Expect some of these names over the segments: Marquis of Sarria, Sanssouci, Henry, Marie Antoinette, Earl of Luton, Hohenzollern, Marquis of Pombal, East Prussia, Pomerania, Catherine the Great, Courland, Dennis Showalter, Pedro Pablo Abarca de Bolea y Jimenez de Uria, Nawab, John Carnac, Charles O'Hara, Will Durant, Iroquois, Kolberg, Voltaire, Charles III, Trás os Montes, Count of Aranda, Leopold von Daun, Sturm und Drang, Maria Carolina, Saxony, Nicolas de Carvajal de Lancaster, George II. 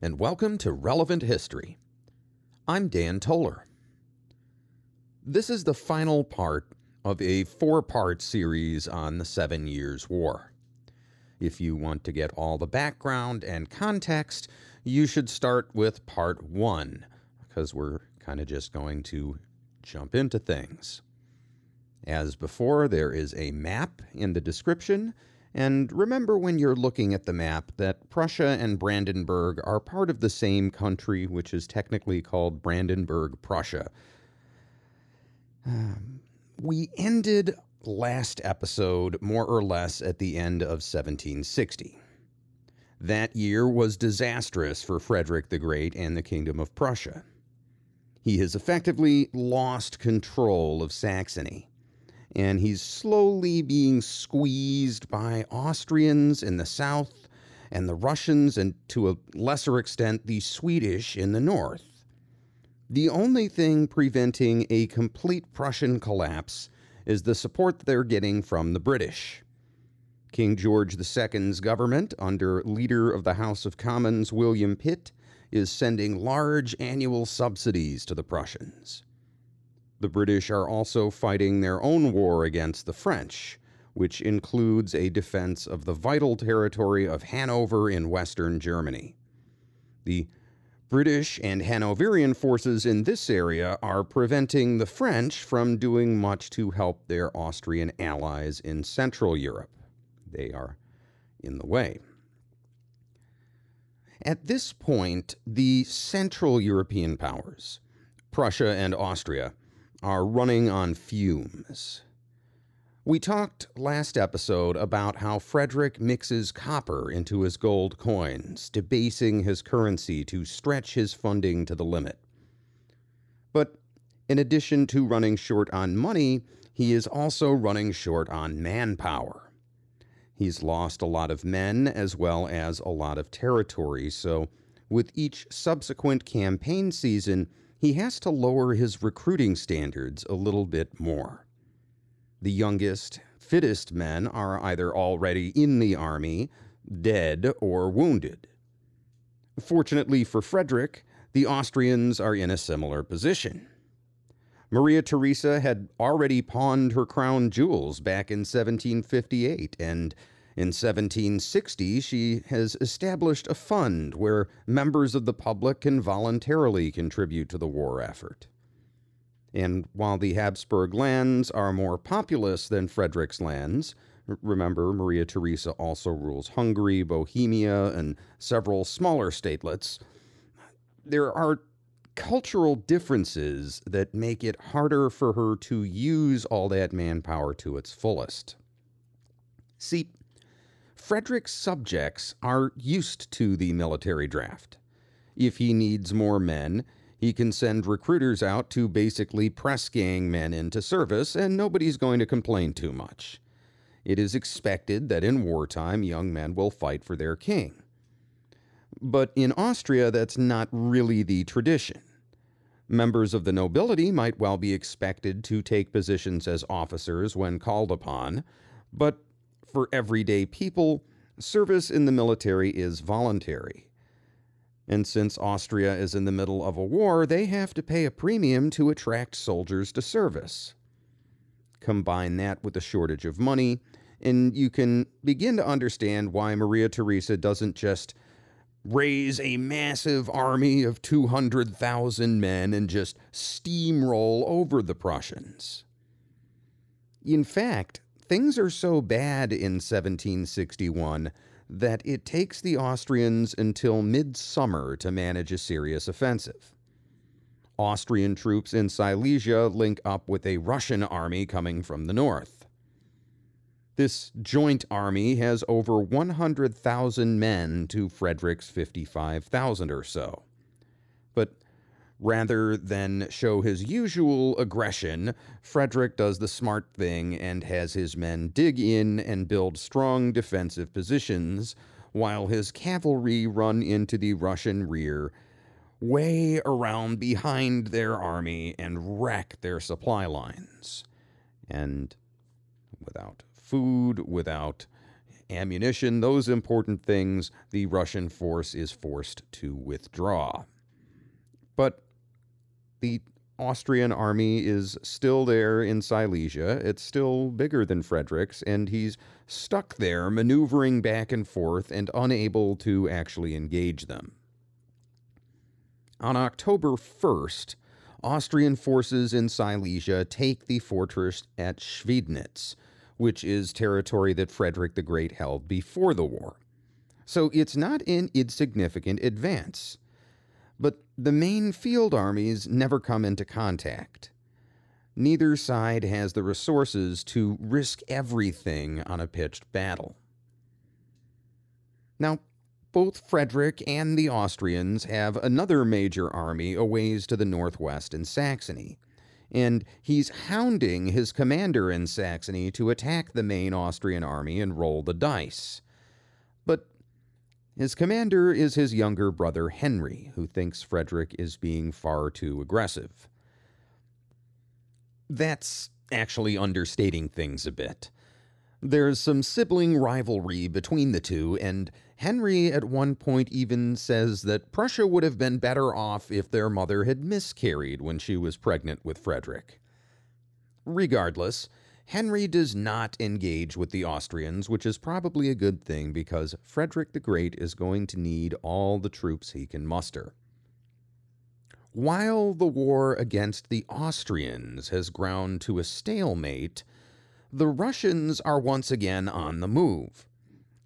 and welcome to Relevant History. I'm Dan Toler. This is the final part of a four-part series on the 7 Years' War. If you want to get all the background and context, you should start with part one, because we're kind of just going to jump into things. As before, there is a map in the description, and remember when you're looking at the map that Prussia and Brandenburg are part of the same country, which is technically called Brandenburg, Prussia. We ended last episode more or less at the end of 1760. That year was disastrous for Frederick the Great and the Kingdom of Prussia. He has effectively lost control of Saxony, and he's slowly being squeezed by Austrians in the south and the Russians and, to a lesser extent, the Swedish in the north. The only thing preventing a complete Prussian collapse is the support they're getting from the British. King George II's government, under leader of the House of Commons William Pitt, is sending large annual subsidies to the Prussians. The British are also fighting their own war against the French, which includes a defense of the vital territory of Hanover in western Germany. The British and Hanoverian forces in this area are preventing the French from doing much to help their Austrian allies in Central Europe. They are in the way. At this point, the Central European powers, Prussia and Austria, are running on fumes. We talked last episode about how Frederick mixes copper into his gold coins, debasing his currency to stretch his funding to the limit. But in addition to running short on money, he is also running short on manpower. He's lost a lot of men as well as a lot of territory, so with each subsequent campaign season, he has to lower his recruiting standards a little bit more. The youngest, fittest men are either already in the army, dead, or wounded. Fortunately for Frederick, the Austrians are in a similar position. Maria Theresa had already pawned her crown jewels back in 1758, and in 1760 she has established a fund where members of the public can voluntarily contribute to the war effort. And while the Habsburg lands are more populous than Frederick's lands, remember Maria Theresa also rules Hungary, Bohemia, and several smaller statelets, there are cultural differences that make it harder for her to use all that manpower to its fullest. See, Frederick's subjects are used to the military draft. If he needs more men, he can send recruiters out to basically press gang men into service, and nobody's going to complain too much. It is expected that in wartime, young men will fight for their king. But in Austria, that's not really the tradition. Members of the nobility might well be expected to take positions as officers when called upon, but for everyday people, service in the military is voluntary. And since Austria is in the middle of a war, they have to pay a premium to attract soldiers to service. Combine that with a shortage of money, and you can begin to understand why Maria Theresa doesn't just raise a massive army of 200,000 men and just steamroll over the Prussians. In fact, things are so bad in 1761 that it takes the Austrians until midsummer to manage a serious offensive. Austrian troops in Silesia link up with a Russian army coming from the north. This joint army has over 100,000 men to Frederick's 55,000 or so. But rather than show his usual aggression, Frederick does the smart thing and has his men dig in and build strong defensive positions, while his cavalry run into the Russian rear, way around behind their army, and wreck their supply lines. And without food, without ammunition, those important things, the Russian force is forced to withdraw. But the Austrian army is still there in Silesia. It's still bigger than Frederick's, and he's stuck there maneuvering back and forth and unable to actually engage them. On October 1st, Austrian forces in Silesia take the fortress at Schweidnitz, which is territory that Frederick the Great held before the war. So it's not an insignificant advance. But the main field armies never come into contact. Neither side has the resources to risk everything on a pitched battle. Now, both Frederick and the Austrians have another major army a ways to the northwest in Saxony, and he's hounding his commander in Saxony to attack the main Austrian army and roll the dice. His commander is his younger brother Henry, who thinks Frederick is being far too aggressive. That's actually understating things a bit. There's some sibling rivalry between the two, and Henry at one point even says that Prussia would have been better off if their mother had miscarried when she was pregnant with Frederick. Regardless, Henry does not engage with the Austrians, which is probably a good thing because Frederick the Great is going to need all the troops he can muster. While the war against the Austrians has ground to a stalemate, the Russians are once again on the move.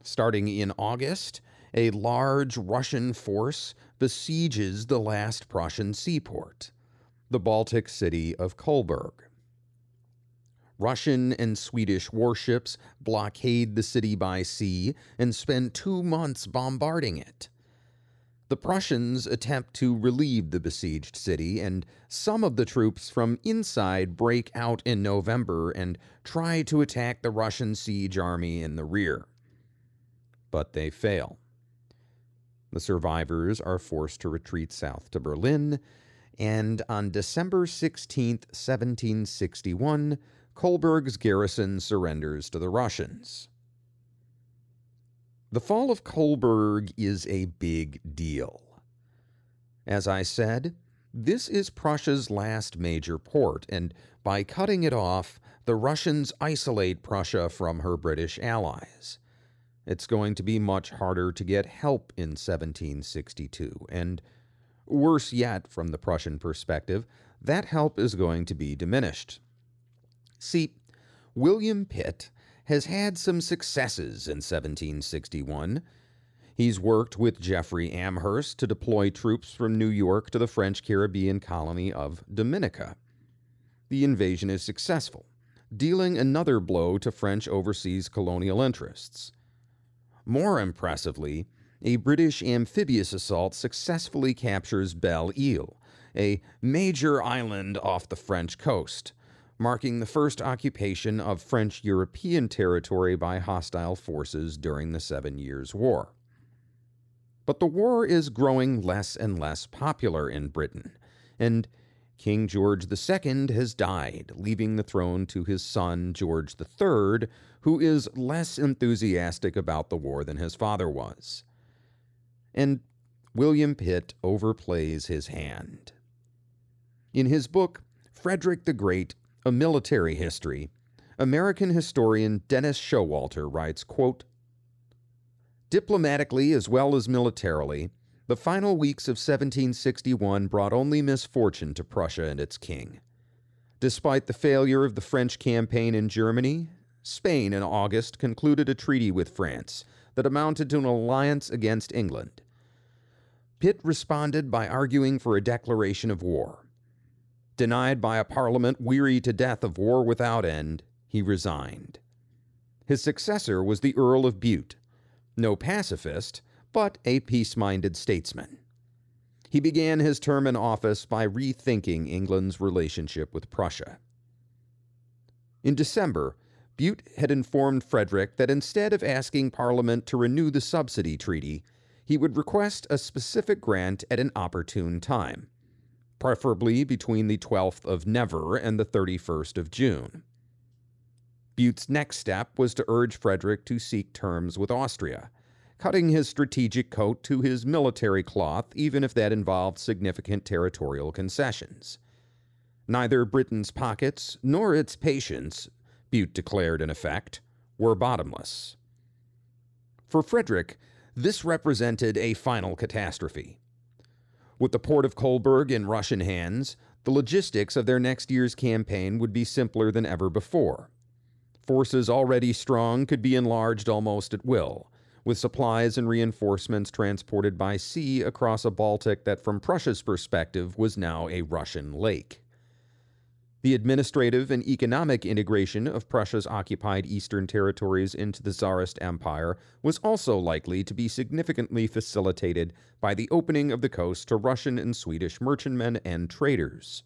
Starting in August, a large Russian force besieges the last Prussian seaport, the Baltic city of Kolberg. Russian and Swedish warships blockade the city by sea and spend 2 months bombarding it. The Prussians attempt to relieve the besieged city, and some of the troops from inside break out in November and try to attack the Russian siege army in the rear. But they fail. The survivors are forced to retreat south to Berlin, and on December 16, 1761, Kolberg's garrison surrenders to the Russians. The fall of Kolberg is a big deal. As I said, this is Prussia's last major port, and by cutting it off, the Russians isolate Prussia from her British allies. It's going to be much harder to get help in 1762, and worse yet, from the Prussian perspective, that help is going to be diminished. See, William Pitt has had some successes in 1761. He's worked with Geoffrey Amherst to deploy troops from New York to the French Caribbean colony of Dominica. The invasion is successful, dealing another blow to French overseas colonial interests. More impressively, a British amphibious assault successfully captures Belle-Isle, a major island off the French coast, marking the first occupation of French European territory by hostile forces during the 7 Years' War. But the war is growing less and less popular in Britain, and King George II has died, leaving the throne to his son George III, who is less enthusiastic about the war than his father was. And William Pitt overplays his hand. In his book, Frederick the Great, A Military History, American historian Dennis Showalter writes, quote, "Diplomatically as well as militarily, the final weeks of 1761 brought only misfortune to Prussia and its king. Despite the failure of the French campaign in Germany, Spain in August concluded a treaty with France that amounted to an alliance against England. Pitt responded by arguing for a declaration of war. Denied by a parliament weary to death of war without end, he resigned. His successor was the Earl of Bute, no pacifist, but a peace-minded statesman. He began his term in office by rethinking England's relationship with Prussia." In December, Bute had informed Frederick that instead of asking Parliament to renew the subsidy treaty, he would request a specific grant at an opportune time, preferably between the 12th of Never and the 31st of June. Bute's next step was to urge Frederick to seek terms with Austria, cutting his strategic coat to his military cloth, even if that involved significant territorial concessions. Neither Britain's pockets nor its patience, Bute declared in effect, were bottomless. For Frederick, this represented a final catastrophe. With the port of Kolberg in Russian hands, the logistics of their next year's campaign would be simpler than ever before. Forces already strong could be enlarged almost at will, with supplies and reinforcements transported by sea across a Baltic that from Prussia's perspective was now a Russian lake. The administrative and economic integration of Prussia's occupied eastern territories into the Tsarist Empire was also likely to be significantly facilitated by the opening of the coast to Russian and Swedish merchantmen and traders.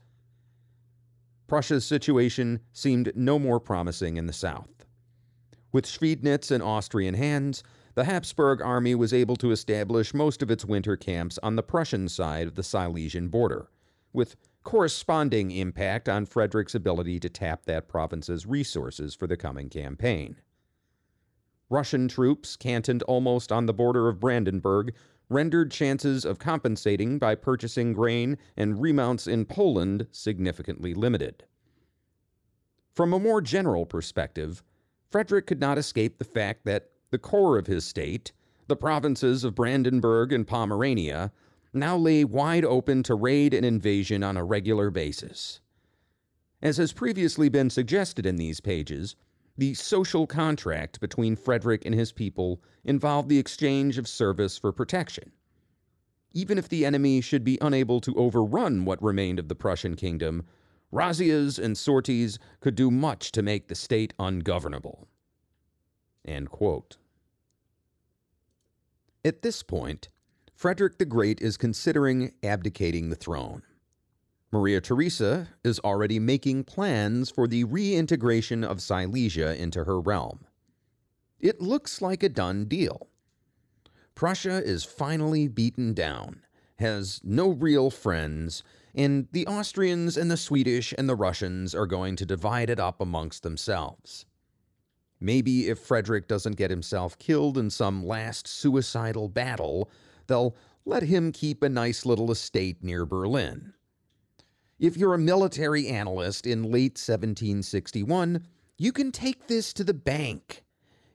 Prussia's situation seemed no more promising in the south. With Schweidnitz in Austrian hands, the Habsburg army was able to establish most of its winter camps on the Prussian side of the Silesian border, with corresponding impact on Frederick's ability to tap that province's resources for the coming campaign. Russian troops, cantoned almost on the border of Brandenburg, rendered chances of compensating by purchasing grain and remounts in Poland significantly limited. From a more general perspective, Frederick could not escape the fact that the core of his state, the provinces of Brandenburg and Pomerania, now lay wide open to raid and invasion on a regular basis. As has previously been suggested in these pages, the social contract between Frederick and his people involved the exchange of service for protection. Even if the enemy should be unable to overrun what remained of the Prussian kingdom, razzias and sorties could do much to make the state ungovernable." End quote. At this point, Frederick the Great is considering abdicating the throne. Maria Theresa is already making plans for the reintegration of Silesia into her realm. It looks like a done deal. Prussia is finally beaten down, has no real friends, and the Austrians and the Swedish and the Russians are going to divide it up amongst themselves. Maybe if Frederick doesn't get himself killed in some last suicidal battle, they'll let him keep a nice little estate near Berlin. If you're a military analyst in late 1761, you can take this to the bank.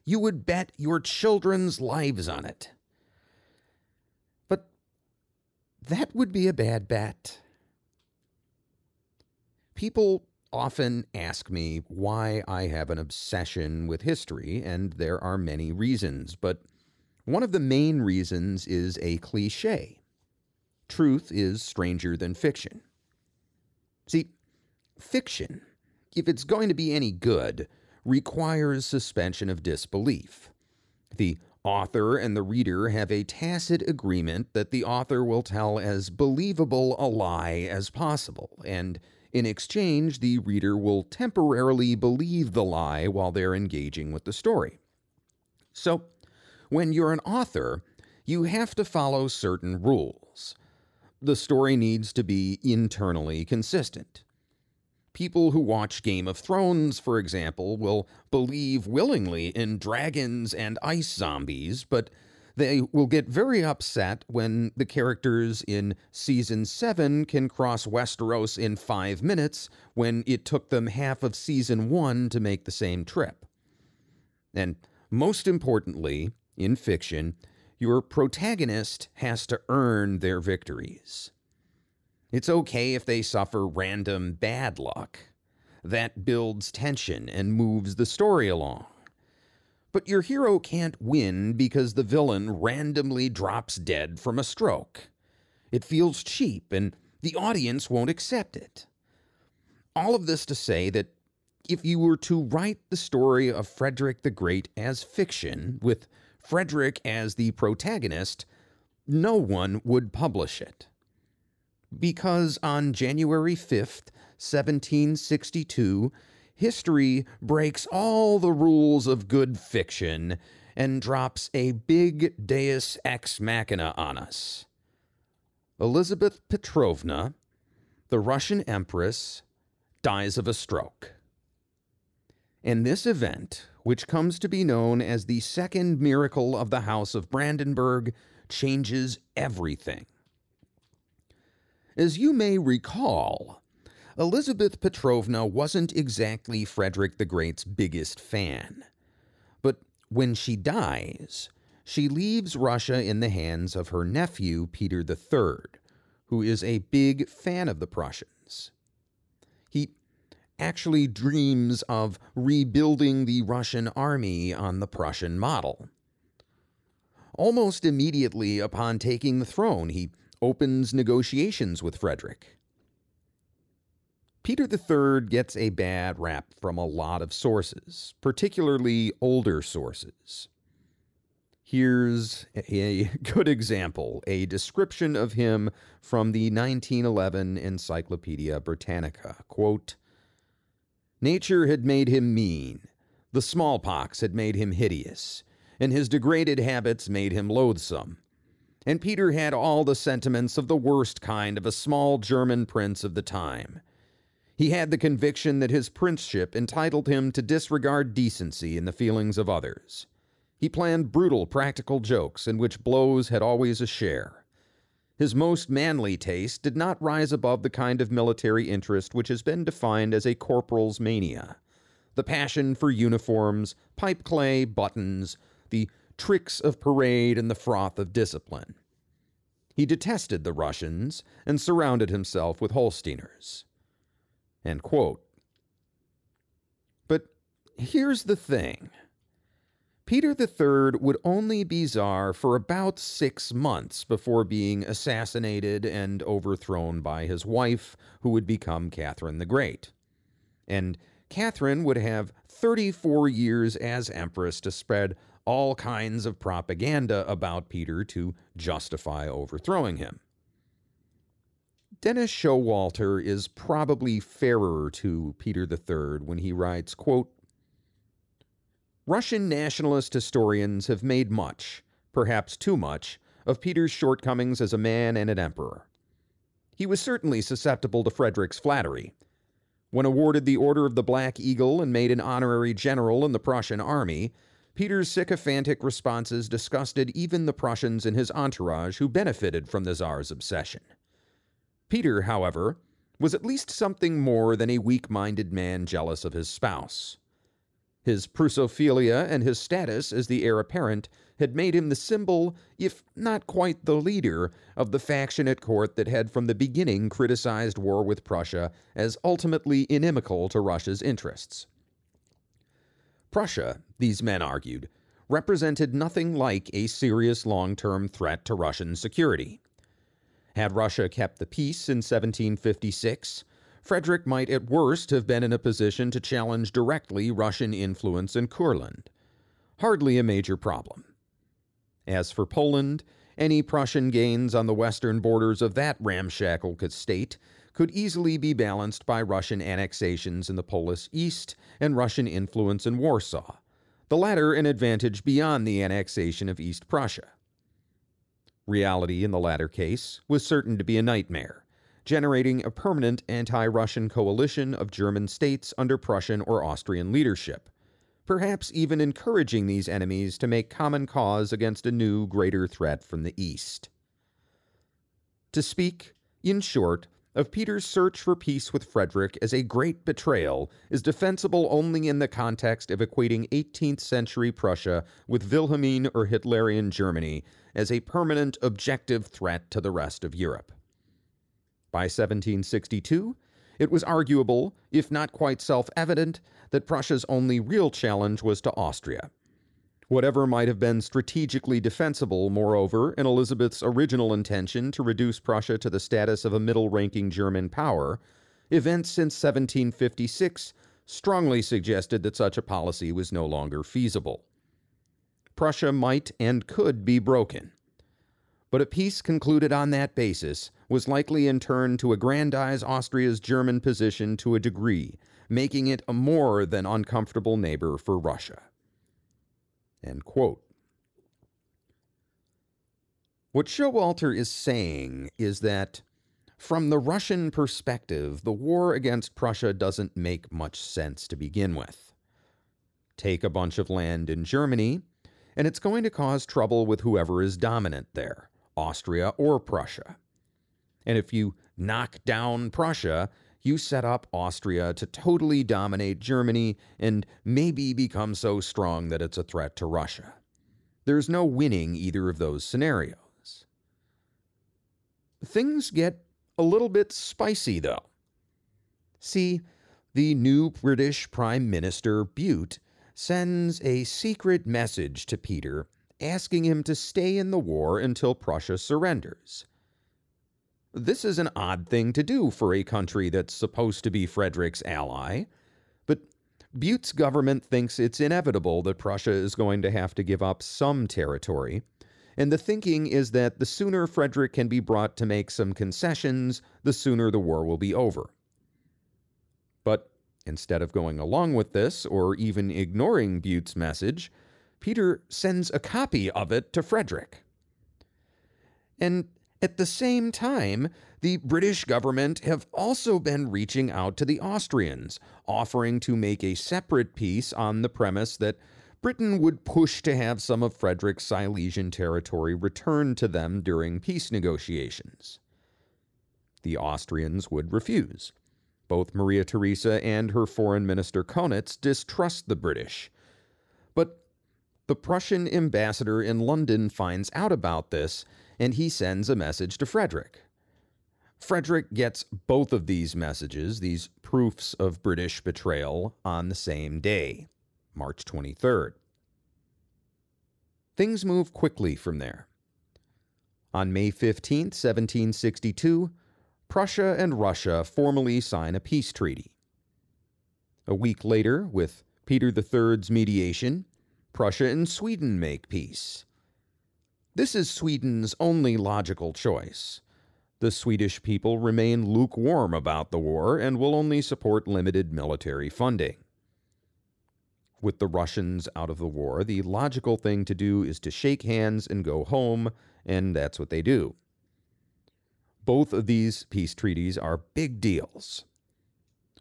You would bet your children's lives on it. But that would be a bad bet. People often ask me why I have an obsession with history, and there are many reasons, but one of the main reasons is a cliché. Truth is stranger than fiction. See, fiction, if it's going to be any good, requires suspension of disbelief. The author and the reader have a tacit agreement that the author will tell as believable a lie as possible, and in exchange, the reader will temporarily believe the lie while they're engaging with the story. So, when you're an author, you have to follow certain rules. The story needs to be internally consistent. People who watch Game of Thrones, for example, will believe willingly in dragons and ice zombies, but they will get very upset when the characters in Season 7 can cross Westeros in 5 minutes when it took them half of Season 1 to make the same trip. And most importantly, in fiction, your protagonist has to earn their victories. It's okay if they suffer random bad luck. That builds tension and moves the story along. But your hero can't win because the villain randomly drops dead from a stroke. It feels cheap, and the audience won't accept it. All of this to say that if you were to write the story of Frederick the Great as fiction, with Frederick as the protagonist, no one would publish it. Because on January 5th, 1762, history breaks all the rules of good fiction and drops a big deus ex machina on us. Elizabeth Petrovna, the Russian Empress, dies of a stroke. And this event, which comes to be known as the Second Miracle of the House of Brandenburg, changes everything. As you may recall, Elizabeth Petrovna wasn't exactly Frederick the Great's biggest fan. But when she dies, she leaves Russia in the hands of her nephew, Peter III, who is a big fan of the Prussians. He actually dreams of rebuilding the Russian army on the Prussian model. Almost immediately upon taking the throne, he opens negotiations with Frederick. Peter III gets a bad rap from a lot of sources, particularly older sources. Here's a good example, a description of him from the 1911 Encyclopedia Britannica. Quote, "Nature had made him mean, the smallpox had made him hideous, and his degraded habits made him loathsome. And Peter had all the sentiments of the worst kind of a small German prince of the time. He had the conviction that his princeship entitled him to disregard decency in the feelings of others. He planned brutal practical jokes in which blows had always a share. His most manly taste did not rise above the kind of military interest which has been defined as a corporal's mania, the passion for uniforms, pipe clay, buttons, the tricks of parade and the froth of discipline. He detested the Russians and surrounded himself with Holsteiners." End quote. But here's the thing. Peter III would only be Tsar for about 6 months before being assassinated and overthrown by his wife, who would become Catherine the Great. And Catherine would have 34 years as empress to spread all kinds of propaganda about Peter to justify overthrowing him. Dennis Showalter is probably fairer to Peter III when he writes, quote, "Russian nationalist historians have made much, perhaps too much, of Peter's shortcomings as a man and an emperor. He was certainly susceptible to Frederick's flattery. When awarded the Order of the Black Eagle and made an honorary general in the Prussian army, Peter's sycophantic responses disgusted even the Prussians in his entourage who benefited from the Tsar's obsession. Peter, however, was at least something more than a weak-minded man jealous of his spouse. His Prussophilia and his status as the heir apparent had made him the symbol, if not quite the leader, of the faction at court that had from the beginning criticized war with Prussia as ultimately inimical to Russia's interests. Prussia, these men argued, represented nothing like a serious long-term threat to Russian security. Had Russia kept the peace in 1756, Frederick might at worst have been in a position to challenge directly Russian influence in Courland. Hardly a major problem. As for Poland, any Prussian gains on the western borders of that ramshackle state could easily be balanced by Russian annexations in the Polish East and Russian influence in Warsaw, the latter an advantage beyond the annexation of East Prussia. Reality in the latter case was certain to be a nightmare, generating a permanent anti-Russian coalition of German states under Prussian or Austrian leadership, perhaps even encouraging these enemies to make common cause against a new, greater threat from the East. To speak, in short, of Peter's search for peace with Frederick as a great betrayal is defensible only in the context of equating 18th century Prussia with Wilhelmine or Hitlerian Germany as a permanent objective threat to the rest of Europe. By 1762, it was arguable, if not quite self-evident, that Prussia's only real challenge was to Austria. Whatever might have been strategically defensible, moreover, in Elizabeth's original intention to reduce Prussia to the status of a middle-ranking German power, events since 1756 strongly suggested that such a policy was no longer feasible. Prussia might and could be broken, but a peace concluded on that basis was likely in turn to aggrandize Austria's German position to a degree, making it a more than uncomfortable neighbor for Russia." End quote. What Showalter is saying is that, from the Russian perspective, the war against Prussia doesn't make much sense to begin with. take a bunch of land in Germany, and it's going to cause trouble with whoever is dominant there, Austria or Prussia. And if you knock down Prussia, you set up Austria to totally dominate Germany and maybe become so strong that it's a threat to Russia. There's no winning either of those scenarios. Things get a little bit spicy, though. See, the new British Prime Minister, Bute, sends a secret message to Peter asking him to stay in the war until Prussia surrenders. This is an odd thing to do for a country that's supposed to be Frederick's ally, but Bute's government thinks it's inevitable that Prussia is going to have to give up some territory, and the thinking is that the sooner Frederick can be brought to make some concessions, the sooner the war will be over. But instead of going along with this, or even ignoring Bute's message, Peter sends a copy of it to Frederick. And at the same time, the British government have also been reaching out to the Austrians, offering to make a separate peace on the premise that Britain would push to have some of Frederick's Silesian territory returned to them during peace negotiations. The Austrians would refuse. Both Maria Theresa and her foreign minister Kaunitz distrust the British. But the Prussian ambassador in London finds out about this, and he sends a message to Frederick. Frederick gets both of these messages, these proofs of British betrayal, on the same day, March 23rd. Things move quickly from there. On May 15th, 1762, Prussia and Russia formally sign a peace treaty. A week later, with Peter III's mediation, Prussia and Sweden make peace. This is Sweden's only logical choice. The Swedish people remain lukewarm about the war and will only support limited military funding. With the Russians out of the war, the logical thing to do is to shake hands and go home, and that's what they do. Both of these peace treaties are big deals.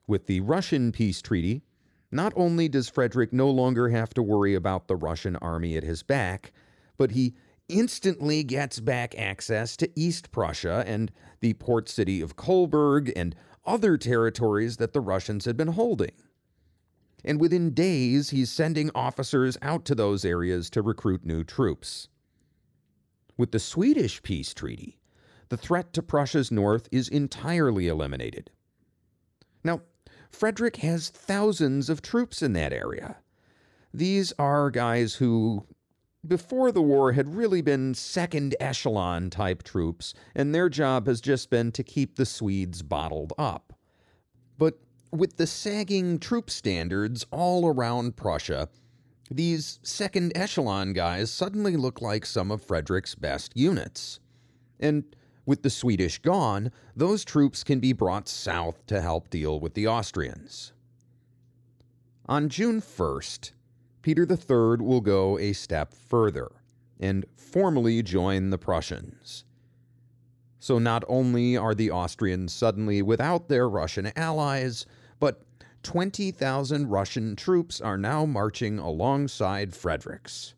With the Russian peace treaty, not only does Frederick no longer have to worry about the Russian army at his back, but he instantly gets back access to East Prussia and the port city of Kolberg and other territories that the Russians had been holding. And within days, he's sending officers out to those areas to recruit new troops. With the Swedish peace treaty, the threat to Prussia's north is entirely eliminated. Now, Frederick has thousands of troops in that area. These are guys who, before the war, had really been second echelon type troops, and their job has just been to keep the Swedes bottled up. But with the sagging troop standards all around Prussia, these second echelon guys suddenly look like some of Frederick's best units. And with the Swedish gone, those troops can be brought south to help deal with the Austrians. On June 1st, Peter III will go a step further and formally join the Prussians. So not only are the Austrians suddenly without their Russian allies, but 20,000 Russian troops are now marching alongside Frederick's.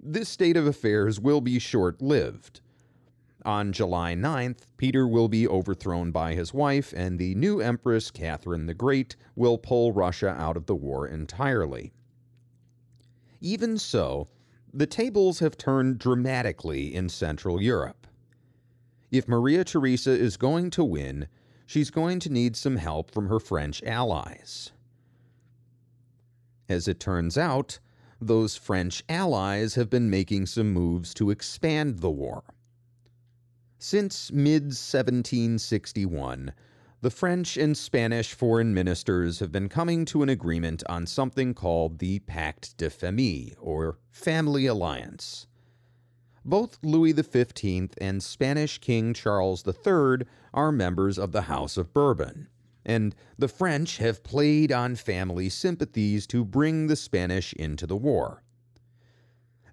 This state of affairs will be short-lived. On July 9th, Peter will be overthrown by his wife, and the new Empress Catherine the Great will pull Russia out of the war entirely. Even so, the tables have turned dramatically in Central Europe. If Maria Theresa is going to win, she's going to need some help from her French allies. As it turns out, those French allies have been making some moves to expand the war. Since mid-1761, the French and Spanish foreign ministers have been coming to an agreement on something called the Pacte de Famille, or Family Alliance. Both Louis XV and Spanish King Charles III are members of the House of Bourbon, and the French have played on family sympathies to bring the Spanish into the war.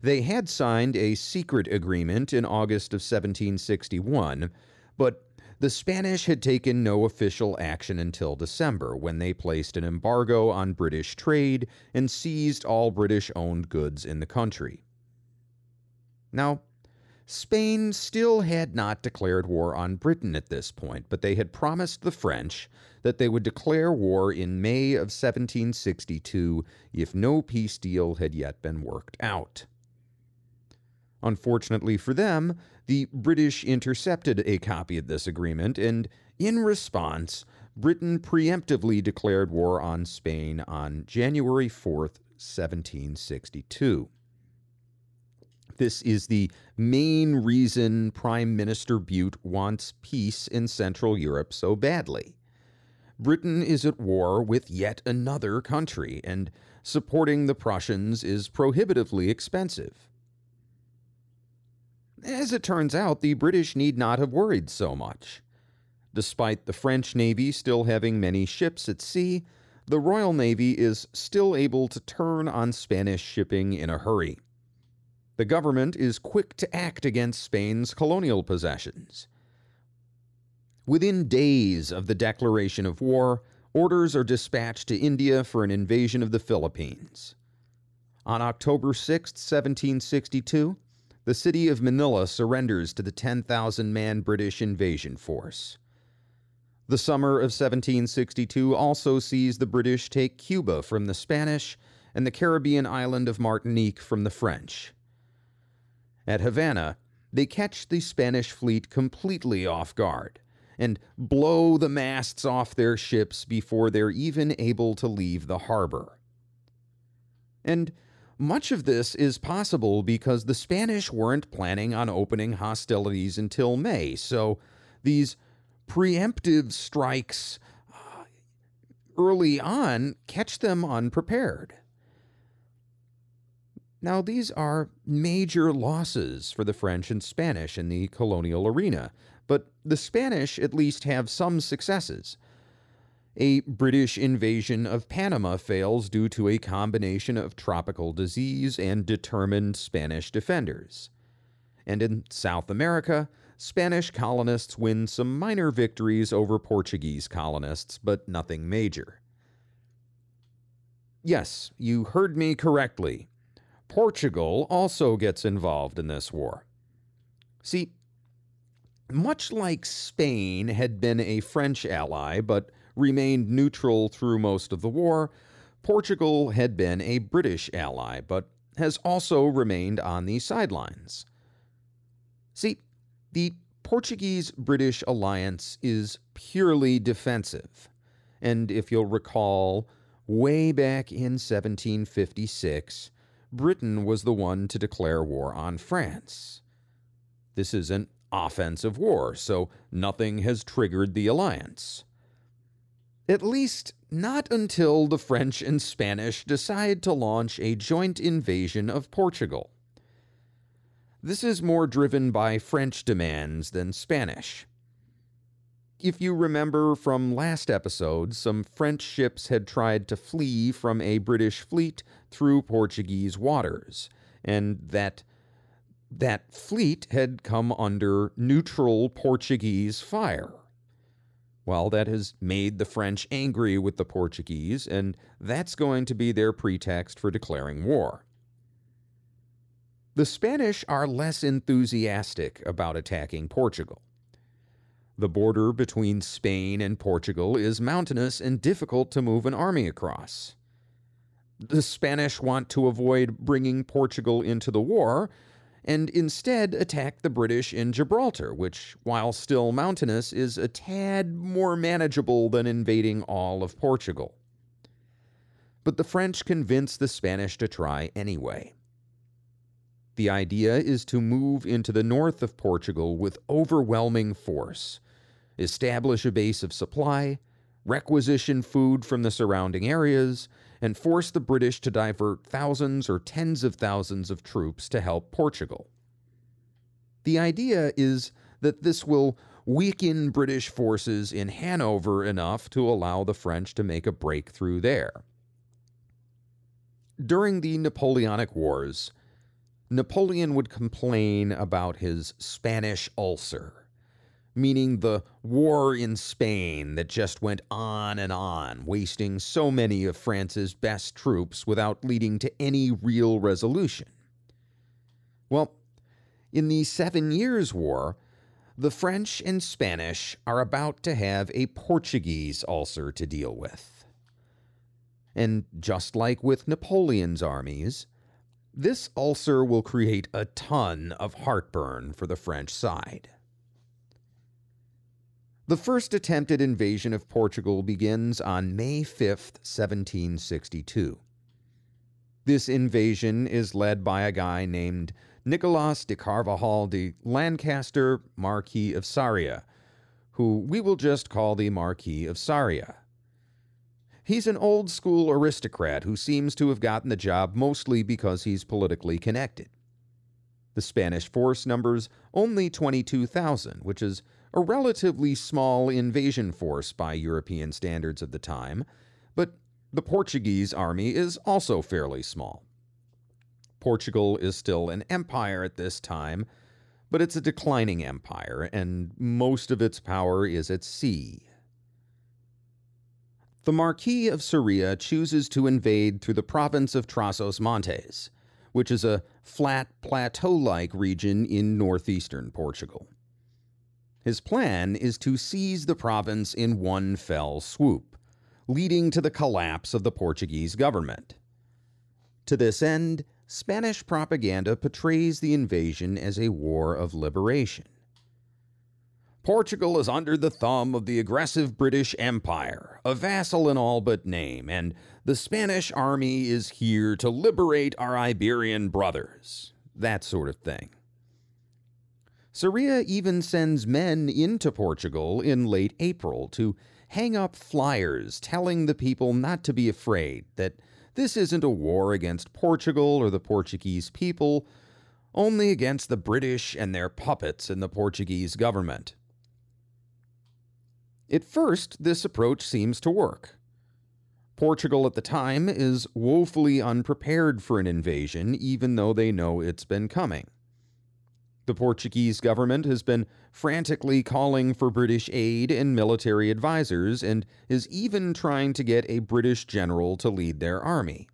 They had signed a secret agreement in August of 1761, but The Spanish had taken no official action until December, when they placed an embargo on British trade and seized all British-owned goods in the country. Now, Spain still had not declared war on Britain at this point, but they had promised the French that they would declare war in May of 1762 if no peace deal had yet been worked out. Unfortunately for them, the British intercepted a copy of this agreement, and in response, Britain preemptively declared war on Spain on January 4th, 1762. This is the main reason Prime Minister Bute wants peace in Central Europe so badly. Britain is at war with yet another country, and supporting the Prussians is prohibitively expensive. As it turns out, the British need not have worried so much. Despite the French Navy still having many ships at sea, the Royal Navy is still able to turn on Spanish shipping in a hurry. The government is quick to act against Spain's colonial possessions. Within days of the declaration of war, orders are dispatched to India for an invasion of the Philippines. On October 6, 1762, the city of Manila surrenders to the 10,000-man British invasion force. The summer of 1762 also sees the British take Cuba from the Spanish and the Caribbean island of Martinique from the French. At Havana, they catch the Spanish fleet completely off guard and blow the masts off their ships before they're even able to leave the harbor. And much of this is possible because the Spanish weren't planning on opening hostilities until May, so these preemptive strikes early on catch them unprepared. Now, these are major losses for the French and Spanish in the colonial arena, but the Spanish at least have some successes. A British invasion of Panama fails due to a combination of tropical disease and determined Spanish defenders. And in South America, Spanish colonists win some minor victories over Portuguese colonists, but nothing major. Yes, you heard me correctly. Portugal also gets involved in this war. See, much like Spain had been a French ally but remained neutral through most of the war, Portugal had been a British ally but has also remained on the sidelines. See, the Portuguese-British alliance is purely defensive, and if you'll recall, way back in 1756, Britain was the one to declare war on France. This is an offensive war, so nothing has triggered the alliance. At least not until the French and Spanish decide to launch a joint invasion of Portugal. This is more driven by French demands than Spanish. If you remember from last episode, some French ships had tried to flee from a British fleet through Portuguese waters, and that fleet had come under neutral Portuguese fire. Well, that has made the French angry with the Portuguese, and that's going to be their pretext for declaring war. The Spanish are less enthusiastic about attacking Portugal. The border between Spain and Portugal is mountainous and difficult to move an army across. The Spanish want to avoid bringing Portugal into the war, and instead attack the British in Gibraltar, which, while still mountainous, is a tad more manageable than invading all of Portugal. But the French convince the Spanish to try anyway. The idea is to move into the north of Portugal with overwhelming force, establish a base of supply, requisition food from the surrounding areas, and force the British to divert thousands or tens of thousands of troops to help Portugal. The idea is that this will weaken British forces in Hanover enough to allow the French to make a breakthrough there. During the Napoleonic Wars, Napoleon would complain about his Spanish ulcer, meaning the war in Spain that just went on and on, wasting so many of France's best troops without leading to any real resolution. Well, in the 7 Years' War, the French and Spanish are about to have a Portuguese ulcer to deal with. And just like with Napoleon's armies, this ulcer will create a ton of heartburn for the French side. The first attempted invasion of Portugal begins on May 5th, 1762. This invasion is led by a guy named Nicolas de Carvajal de Lancaster, Marquis of Sarria, who we will just call the Marquis of Sarria. He's an old-school aristocrat who seems to have gotten the job mostly because he's politically connected. The Spanish force numbers only 22,000, which is a relatively small invasion force by European standards of the time, but the Portuguese army is also fairly small. Portugal is still an empire at this time, but it's a declining empire, and most of its power is at sea. The Marquis of Sarria chooses to invade through the province of Trás os Montes, which is a flat, plateau-like region in northeastern Portugal. His plan is to seize the province in one fell swoop, leading to the collapse of the Portuguese government. To this end, Spanish propaganda portrays the invasion as a war of liberation. Portugal is under the thumb of the aggressive British Empire, a vassal in all but name, and the Spanish army is here to liberate our Iberian brothers, that sort of thing. Sarria even sends men into Portugal in late April to hang up flyers telling the people not to be afraid, that this isn't a war against Portugal or the Portuguese people, only against the British and their puppets in the Portuguese government. At first, this approach seems to work. Portugal at the time is woefully unprepared for an invasion, even though they know it's been coming. The Portuguese government has been frantically calling for British aid and military advisors, and is even trying to get a British general to lead their army.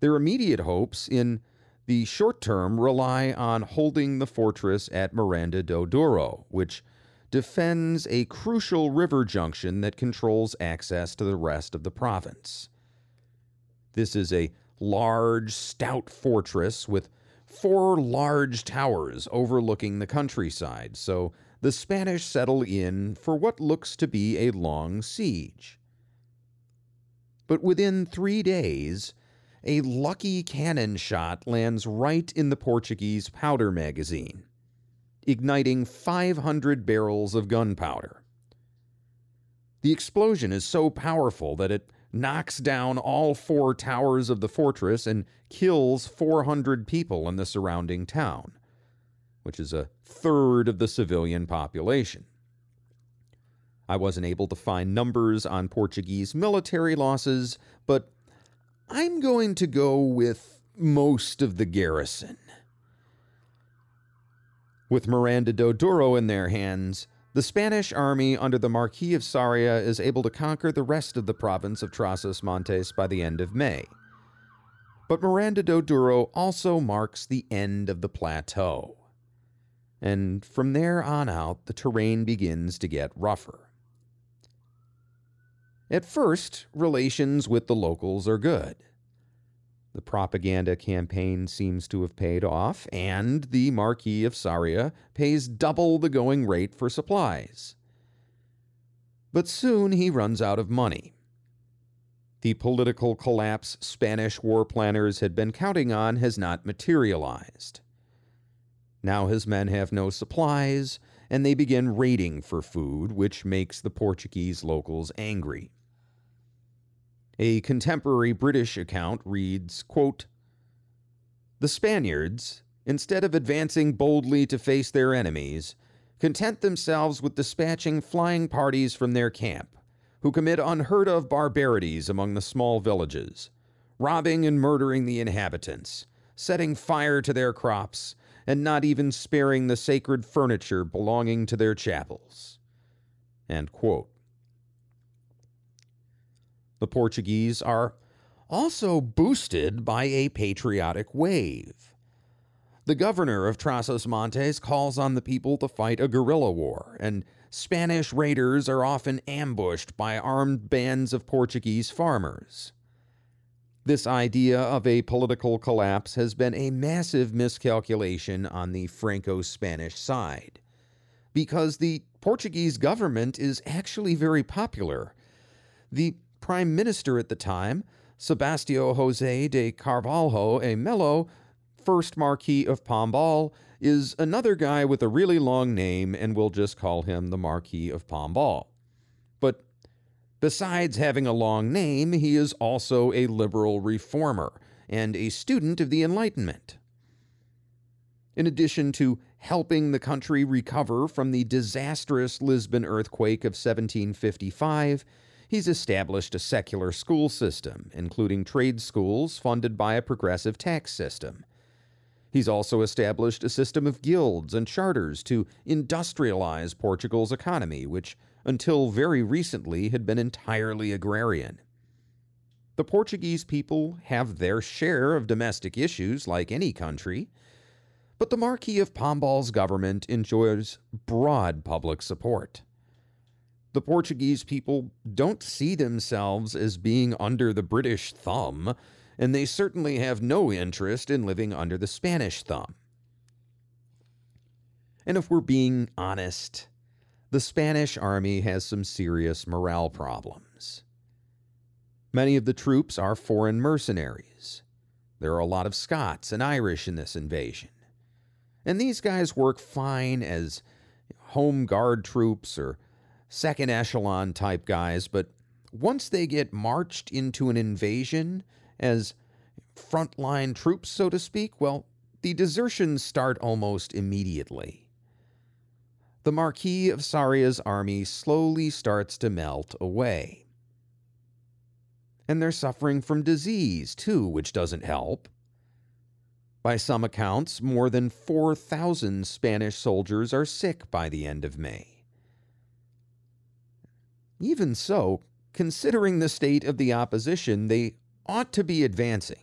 Their immediate hopes in the short term rely on holding the fortress at Miranda do Douro, which defends a crucial river junction that controls access to the rest of the province. This is a large, stout fortress with 4 large towers overlooking the countryside, so the Spanish settle in for what looks to be a long siege. But within 3 days, a lucky cannon shot lands right in the Portuguese powder magazine, igniting 500 barrels of gunpowder. The explosion is so powerful that it knocks down all 4 towers of the fortress and kills 400 people in the surrounding town, which is a third of the civilian population. I wasn't able to find numbers on Portuguese military losses, but I'm going to go with most of the garrison. With Miranda do Douro in their hands, the Spanish army under the Marquis of Sarria is able to conquer the rest of the province of Trás os Montes by the end of May. But Miranda do Douro also marks the end of the plateau. And from there on out, the terrain begins to get rougher. At first, relations with the locals are good. The propaganda campaign seems to have paid off, and the Marquis of Sarria pays double the going rate for supplies. But soon he runs out of money. The political collapse Spanish war planners had been counting on has not materialized. Now his men have no supplies, and they begin raiding for food, which makes the Portuguese locals angry. A contemporary British account reads, quote, "The Spaniards, instead of advancing boldly to face their enemies, content themselves with dispatching flying parties from their camp, who commit unheard-of barbarities among the small villages, robbing and murdering the inhabitants, setting fire to their crops, and not even sparing the sacred furniture belonging to their chapels." End quote. The Portuguese are also boosted by a patriotic wave. The governor of Trás os Montes calls on the people to fight a guerrilla war, and Spanish raiders are often ambushed by armed bands of Portuguese farmers. This idea of a political collapse has been a massive miscalculation on the Franco-Spanish side, because the Portuguese government is actually very popular. The prime minister at the time, Sebastião José de Carvalho e Melo, 1st Marquis of Pombal, is another guy with a really long name, and we'll just call him the Marquis of Pombal. But besides having a long name, he is also a liberal reformer and a student of the Enlightenment. In addition to helping the country recover from the disastrous Lisbon earthquake of 1755, he's established a secular school system, including trade schools funded by a progressive tax system. He's also established a system of guilds and charters to industrialize Portugal's economy, which until very recently had been entirely agrarian. The Portuguese people have their share of domestic issues like any country, but the Marquis of Pombal's government enjoys broad public support. The Portuguese people don't see themselves as being under the British thumb, and they certainly have no interest in living under the Spanish thumb. And if we're being honest, the Spanish army has some serious morale problems. Many of the troops are foreign mercenaries. There are a lot of Scots and Irish in this invasion. And these guys work fine as home guard troops or second echelon type guys, but once they get marched into an invasion as frontline troops, so to speak, well, the desertions start almost immediately. The Marquis of Sarria's army slowly starts to melt away. And they're suffering from disease, too, which doesn't help. By some accounts, more than 4,000 Spanish soldiers are sick by the end of May. Even so, considering the state of the opposition, they ought to be advancing.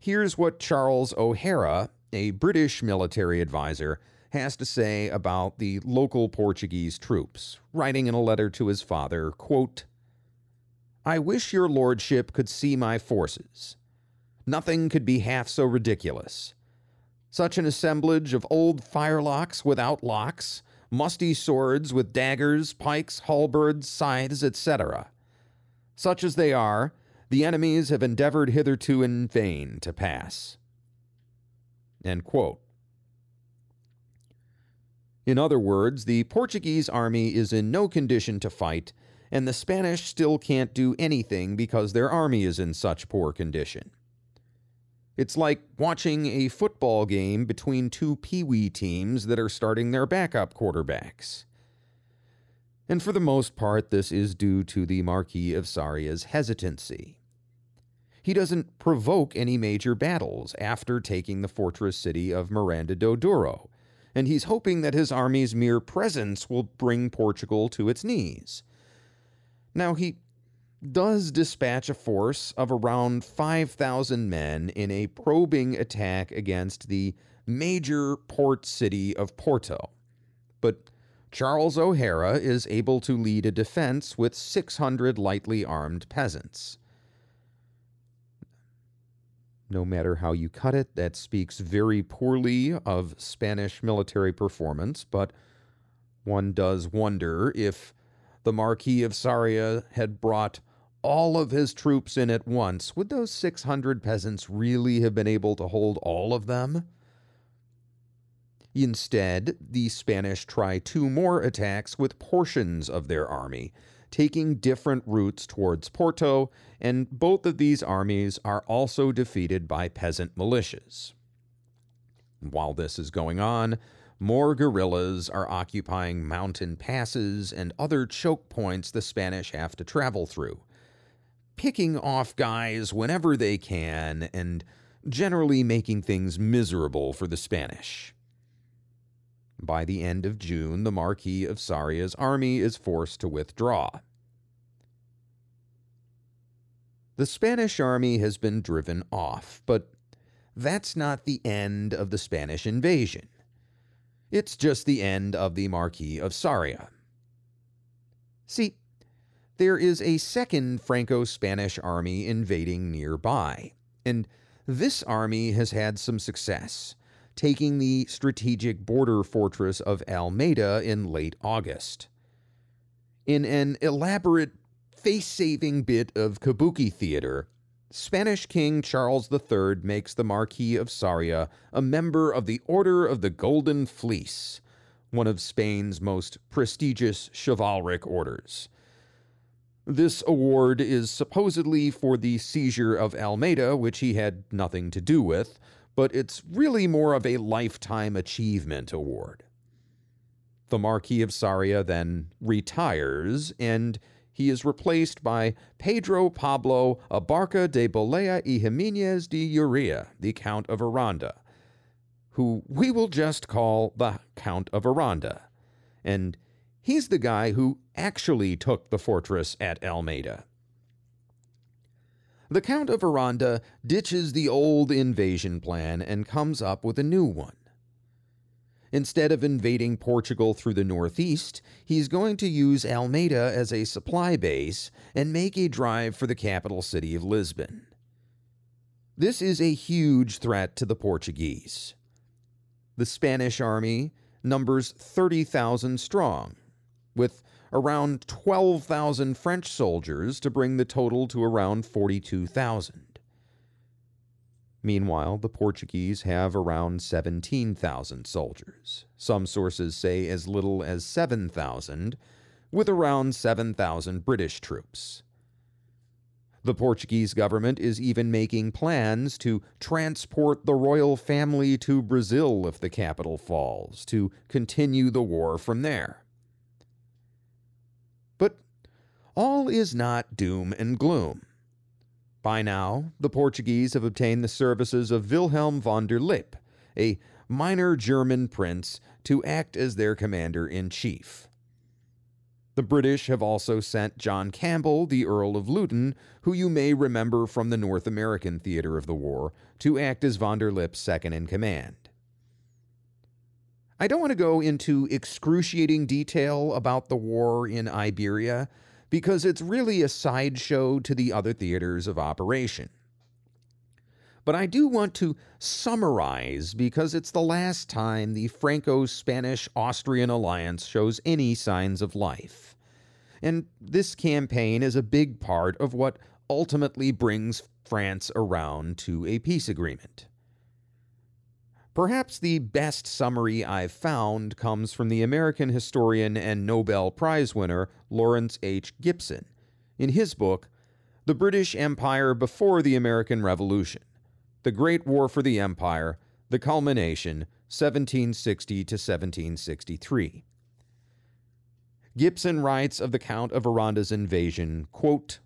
Here's what Charles O'Hara, a British military advisor, has to say about the local Portuguese troops, writing in a letter to his father, quote, "I wish your lordship could see my forces. Nothing could be half so ridiculous. Such an assemblage of old firelocks without locks, musty swords with daggers, pikes, halberds, scythes, etc. Such as they are, the enemies have endeavored hitherto in vain to pass." End quote. In other words, the Portuguese army is in no condition to fight, and the Spanish still can't do anything because their army is in such poor condition. It's like watching a football game between two peewee teams that are starting their backup quarterbacks. And for the most part, this is due to the Marquis of Sarria's hesitancy. He doesn't provoke any major battles after taking the fortress city of Miranda do Douro, and he's hoping that his army's mere presence will bring Portugal to its knees. Now, he does dispatch a force of around 5,000 men in a probing attack against the major port city of Porto, but Charles O'Hara is able to lead a defense with 600 lightly armed peasants. No matter how you cut it, that speaks very poorly of Spanish military performance, but one does wonder if the Marquis of Sarria had brought all of his troops in at once, would those 600 peasants really have been able to hold all of them? Instead, the Spanish try two more attacks with portions of their army, taking different routes towards Porto, and both of these armies are also defeated by peasant militias. While this is going on, more guerrillas are occupying mountain passes and other choke points the Spanish have to travel through, picking off guys whenever they can and generally making things miserable for the Spanish. By the end of June, the Marquis of Sarria's army is forced to withdraw. The Spanish army has been driven off, but that's not the end of the Spanish invasion. It's just the end of the Marquis of Sarria. See, there is a second Franco-Spanish army invading nearby, and this army has had some success, taking the strategic border fortress of Almeida in late August. In an elaborate face-saving bit of kabuki theater, Spanish King Charles III makes the Marquis of Sarria a member of the Order of the Golden Fleece, one of Spain's most prestigious chivalric orders. This award is supposedly for the seizure of Almeida, which he had nothing to do with, but it's really more of a lifetime achievement award. The Marquis of Sarria then retires, and he is replaced by Pedro Pablo Abarca de Bolea y Jimenez de Uria, the Count of Aranda, who we will just call the Count of Aranda. And he's the guy who actually took the fortress at Almeida. The Count of Aranda ditches the old invasion plan and comes up with a new one. Instead of invading Portugal through the northeast, he's going to use Almeida as a supply base and make a drive for the capital city of Lisbon. This is a huge threat to the Portuguese. The Spanish army numbers 30,000 strong, with around 12,000 French soldiers to bring the total to around 42,000. Meanwhile, the Portuguese have around 17,000 soldiers, some sources say as little as 7,000, with around 7,000 British troops. The Portuguese government is even making plans to transport the royal family to Brazil if the capital falls, to continue the war from there. But all is not doom and gloom. By now, the Portuguese have obtained the services of Wilhelm von der Lippe, a minor German prince, to act as their commander-in-chief. The British have also sent John Campbell, the Earl of Luton, who you may remember from the North American theater of the war, to act as von der Lippe's second-in-command. I don't want to go into excruciating detail about the war in Iberia, because it's really a sideshow to the other theaters of operation. But I do want to summarize because it's the last time the Franco-Spanish-Austrian alliance shows any signs of life. And this campaign is a big part of what ultimately brings France around to a peace agreement. Perhaps the best summary I've found comes from the American historian and Nobel Prize winner Lawrence H. Gibson in his book, The British Empire Before the American Revolution, The Great War for the Empire, The Culmination, 1760 to 1763. Gibson writes of the Count of Aranda's invasion, quote,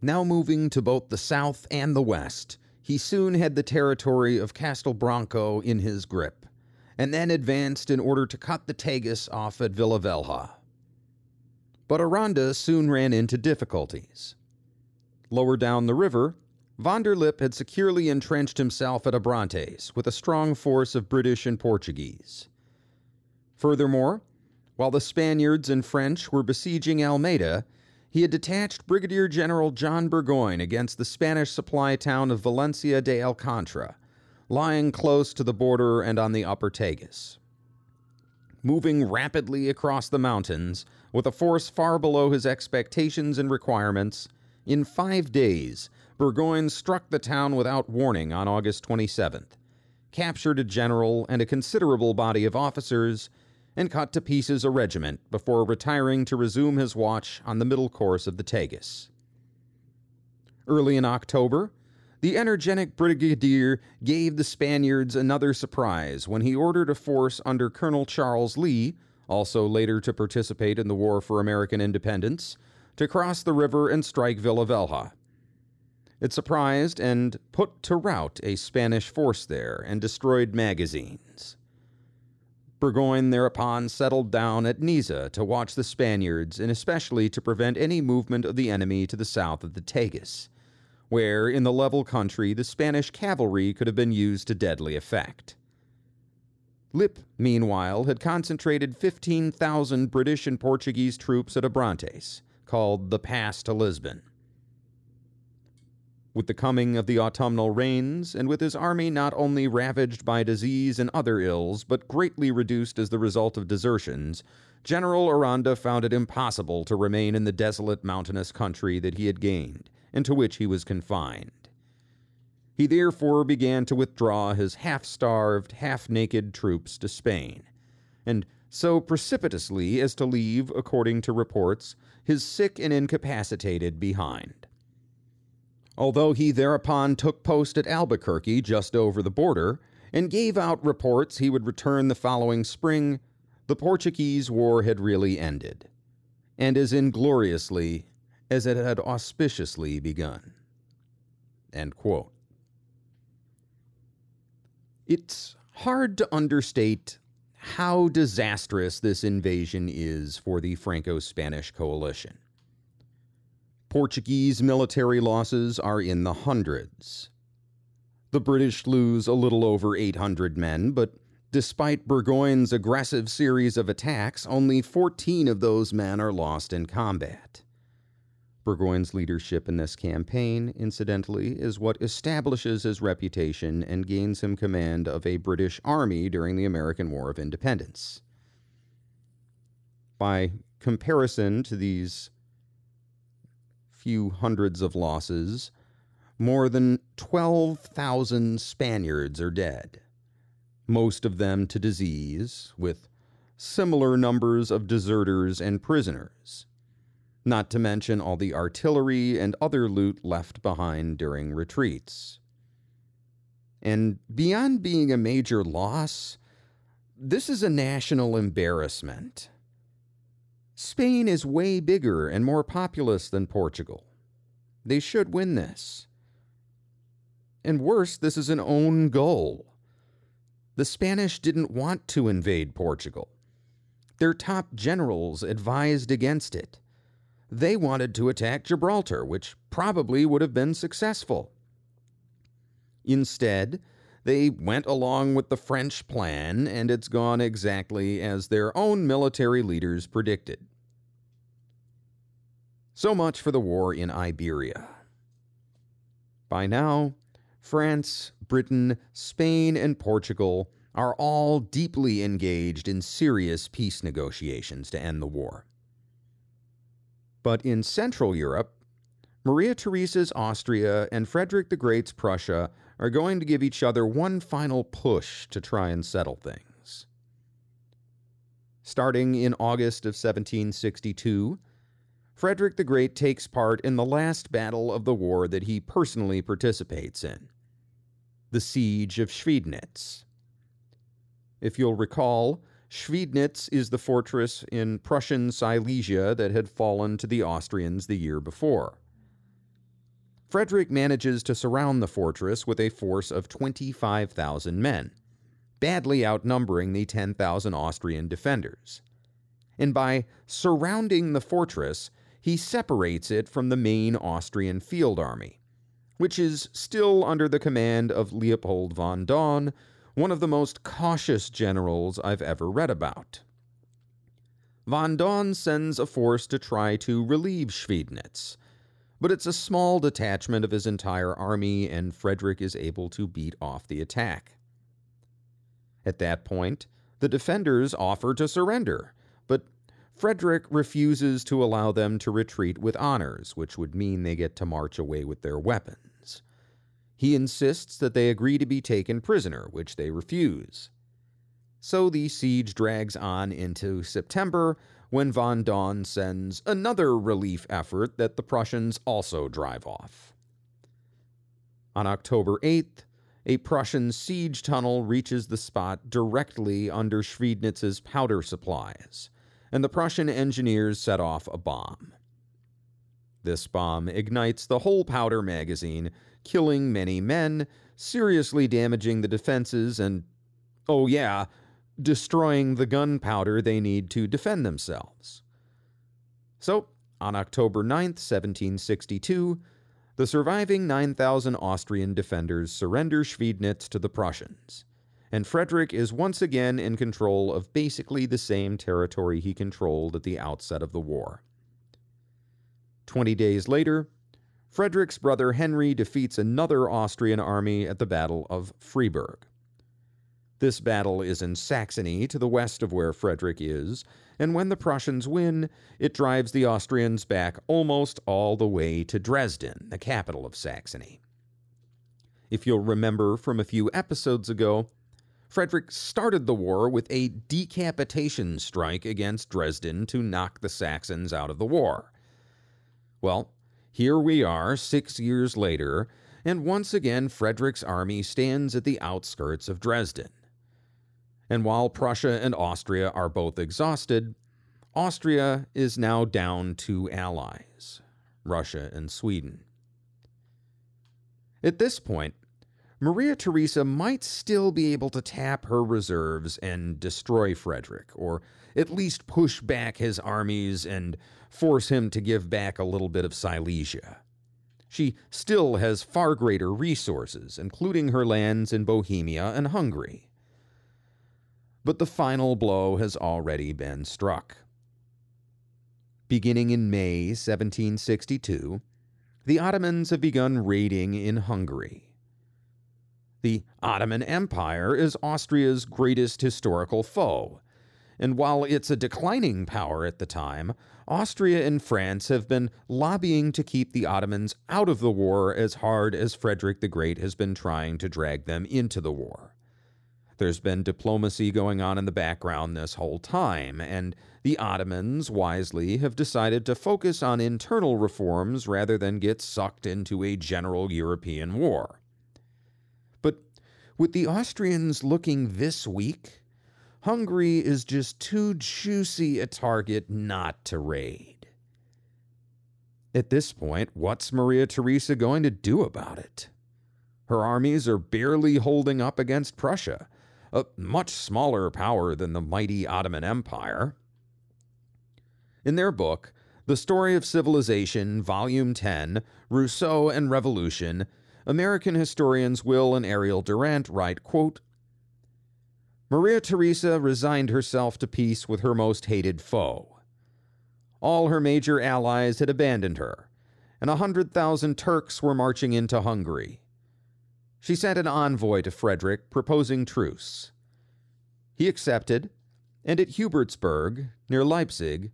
"Now moving to both the south and the west, he soon had the territory of Castel Branco in his grip, and then advanced in order to cut the Tagus off at Villavelha. But Aranda soon ran into difficulties. Lower down the river, von der Lippe had securely entrenched himself at Abrantes with a strong force of British and Portuguese. Furthermore, while the Spaniards and French were besieging Almeida, he had detached Brigadier General John Burgoyne against the Spanish supply town of Valencia de Alcantara, lying close to the border and on the upper Tagus. Moving rapidly across the mountains, with a force far below his expectations and requirements, in 5 days, Burgoyne struck the town without warning on August 27th, captured a general and a considerable body of officers, and cut to pieces a regiment before retiring to resume his watch on the middle course of the Tagus. Early in October, the energetic brigadier gave the Spaniards another surprise when he ordered a force under Colonel Charles Lee, also later to participate in the War for American Independence, to cross the river and strike Villavelha. It surprised and put to rout a Spanish force there and destroyed magazines. Burgoyne thereupon settled down at Nizza to watch the Spaniards and especially to prevent any movement of the enemy to the south of the Tagus, where in the level country the Spanish cavalry could have been used to deadly effect. Lip, meanwhile, had concentrated 15,000 British and Portuguese troops at Abrantes, called the Pass to Lisbon. With the coming of the autumnal rains, and with his army not only ravaged by disease and other ills, but greatly reduced as the result of desertions, General Aranda found it impossible to remain in the desolate mountainous country that he had gained, and to which he was confined. He therefore began to withdraw his half-starved, half-naked troops to Spain, and so precipitously as to leave, according to reports, his sick and incapacitated behind. Although he thereupon took post at Albuquerque just over the border, and gave out reports he would return the following spring, the Portuguese war had really ended, and as ingloriously as it had auspiciously begun." End quote. It's hard to understate how disastrous this invasion is for the Franco-Spanish coalition. Portuguese military losses are in the hundreds. The British lose a little over 800 men, but despite Burgoyne's aggressive series of attacks, only 14 of those men are lost in combat. Burgoyne's leadership in this campaign, incidentally, is what establishes his reputation and gains him command of a British army during the American War of Independence. By comparison to these few hundreds of losses, more than 12,000 Spaniards are dead, most of them to disease, with similar numbers of deserters and prisoners, not to mention all the artillery and other loot left behind during retreats. And beyond being a major loss, this is a national embarrassment. Spain is way bigger and more populous than Portugal. They should win this. And worse, this is an own goal. The Spanish didn't want to invade Portugal. Their top generals advised against it. They wanted to attack Gibraltar, which probably would have been successful. Instead, they went along with the French plan, and it's gone exactly as their own military leaders predicted. So much for the war in Iberia. By now, France, Britain, Spain, and Portugal are all deeply engaged in serious peace negotiations to end the war. But in Central Europe, Maria Theresa's Austria and Frederick the Great's Prussia are going to give each other one final push to try and settle things. Starting in August of 1762, Frederick the Great takes part in the last battle of the war that he personally participates in, the Siege of Schweidnitz. If you'll recall, Schweidnitz is the fortress in Prussian Silesia that had fallen to the Austrians the year before. Frederick manages to surround the fortress with a force of 25,000 men, badly outnumbering the 10,000 Austrian defenders. And by surrounding the fortress, he separates it from the main Austrian field army, which is still under the command of Leopold von Daun, one of the most cautious generals I've ever read about. Von Daun sends a force to try to relieve Schweidnitz, but it's a small detachment of his entire army, and Frederick is able to beat off the attack. At that point, the defenders offer to surrender, but Frederick refuses to allow them to retreat with honors, which would mean they get to march away with their weapons. He insists that they agree to be taken prisoner, which they refuse. So the siege drags on into September, when von Daun sends another relief effort that the Prussians also drive off. On October 8th, a Prussian siege tunnel reaches the spot directly under Schweidnitz's powder supplies, and the Prussian engineers set off a bomb. This bomb ignites the whole powder magazine, killing many men, seriously damaging the defenses, and, oh yeah, destroying the gunpowder they need to defend themselves. So, on October 9th, 1762, the surviving 9,000 Austrian defenders surrender Schweidnitz to the Prussians, and Frederick is once again in control of basically the same territory he controlled at the outset of the war. 20 days later, Frederick's brother Henry defeats another Austrian army at the Battle of Freiburg. This battle is in Saxony, to the west of where Frederick is, and when the Prussians win, it drives the Austrians back almost all the way to Dresden, the capital of Saxony. If you'll remember from a few episodes ago, Frederick started the war with a decapitation strike against Dresden to knock the Saxons out of the war. Well, here we are 6 years later, and once again Frederick's army stands at the outskirts of Dresden. And while Prussia and Austria are both exhausted, Austria is now down two allies, Russia and Sweden. At this point, Maria Theresa might still be able to tap her reserves and destroy Frederick, or at least push back his armies and force him to give back a little bit of Silesia. She still has far greater resources, including her lands in Bohemia and Hungary. But the final blow has already been struck. Beginning in May 1762, the Ottomans have begun raiding in Hungary. The Ottoman Empire is Austria's greatest historical foe, and while it's a declining power at the time, Austria and France have been lobbying to keep the Ottomans out of the war as hard as Frederick the Great has been trying to drag them into the war. There's been diplomacy going on in the background this whole time, and the Ottomans wisely have decided to focus on internal reforms rather than get sucked into a general European war. With the Austrians looking this weak, Hungary is just too juicy a target not to raid. At this point, what's Maria Theresa going to do about it? Her armies are barely holding up against Prussia, a much smaller power than the mighty Ottoman Empire. In their book, The Story of Civilization, Volume 10, Rousseau and Revolution, American historians Will and Ariel Durant write, quote, Maria Theresa resigned herself to peace with her most hated foe. All her major allies had abandoned her, and 100,000 Turks were marching into Hungary. She sent an envoy to Frederick proposing truce. He accepted, and at Hubertsburg, near Leipzig,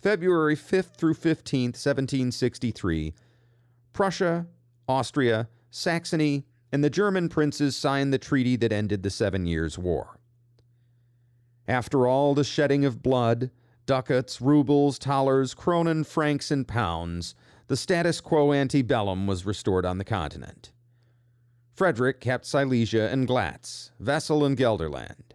February 5th through 15th, 1763, Prussia, Austria, Saxony, and the German princes signed the treaty that ended the 7 Years' War. After all the shedding of blood, ducats, rubles, thalers, kronen, francs, and pounds, the status quo ante bellum was restored on the continent. Frederick kept Silesia and Glatz, Wesel and Gelderland.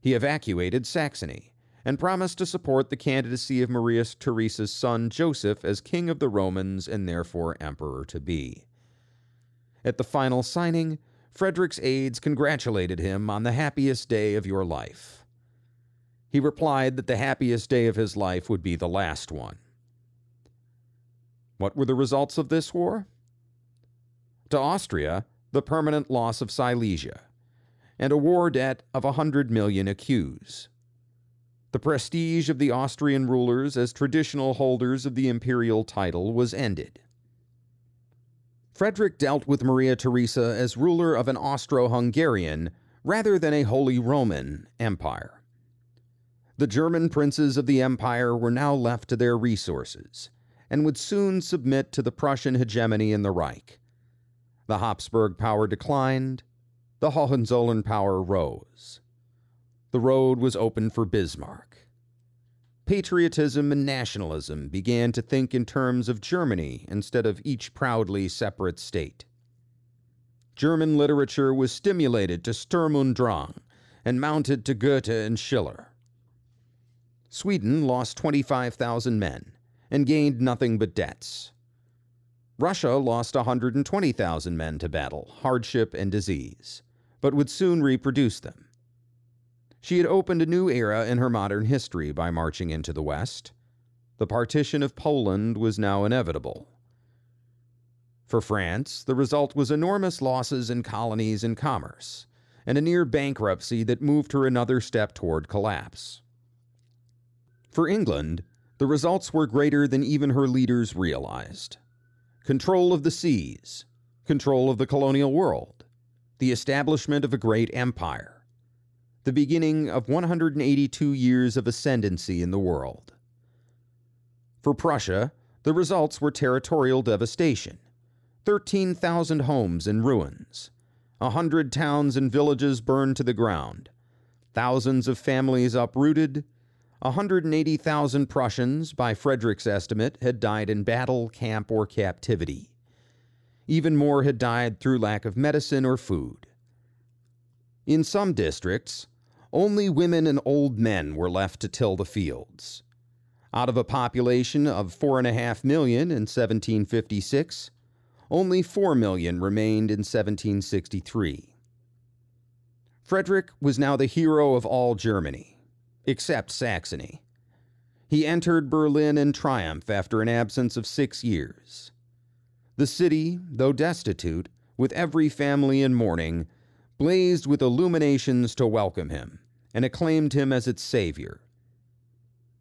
He evacuated Saxony, and promised to support the candidacy of Maria Theresa's son Joseph as King of the Romans and therefore Emperor-to-be. At the final signing, Frederick's aides congratulated him on the happiest day of your life. He replied that the happiest day of his life would be the last one. What were the results of this war? To Austria, the permanent loss of Silesia, and a war debt of 100 million écus. The prestige of the Austrian rulers as traditional holders of the imperial title was ended. Frederick dealt with Maria Theresa as ruler of an Austro-Hungarian rather than a Holy Roman Empire. The German princes of the empire were now left to their resources and would soon submit to the Prussian hegemony in the Reich. The Habsburg power declined, the Hohenzollern power rose. The road was open for Bismarck. Patriotism and nationalism began to think in terms of Germany instead of each proudly separate state. German literature was stimulated to Sturm und Drang and mounted to Goethe and Schiller. Sweden lost 25,000 men and gained nothing but debts, Russia lost 120,000 men to battle, hardship, and disease, but would soon reproduce them. She had opened a new era in her modern history by marching into the West. The partition of Poland was now inevitable. For France, the result was enormous losses in colonies and commerce, and a near bankruptcy that moved her another step toward collapse. For England, the results were greater than even her leaders realized. Control of the seas, control of the colonial world, the establishment of a great empire, the beginning of 182 years of ascendancy in the world. For Prussia, the results were territorial devastation, 13,000 homes in ruins, 100 towns and villages burned to the ground, thousands of families uprooted. 180,000 Prussians, by Frederick's estimate, had died in battle, camp, or captivity. Even more had died through lack of medicine or food. In some districts, only women and old men were left to till the fields. Out of a population of 4.5 million in 1756, only 4 million remained in 1763. Frederick was now the hero of all Germany, except Saxony. He entered Berlin in triumph after an absence of 6 years. The city, though destitute, with every family in mourning, blazed with illuminations to welcome him, and acclaimed him as its savior.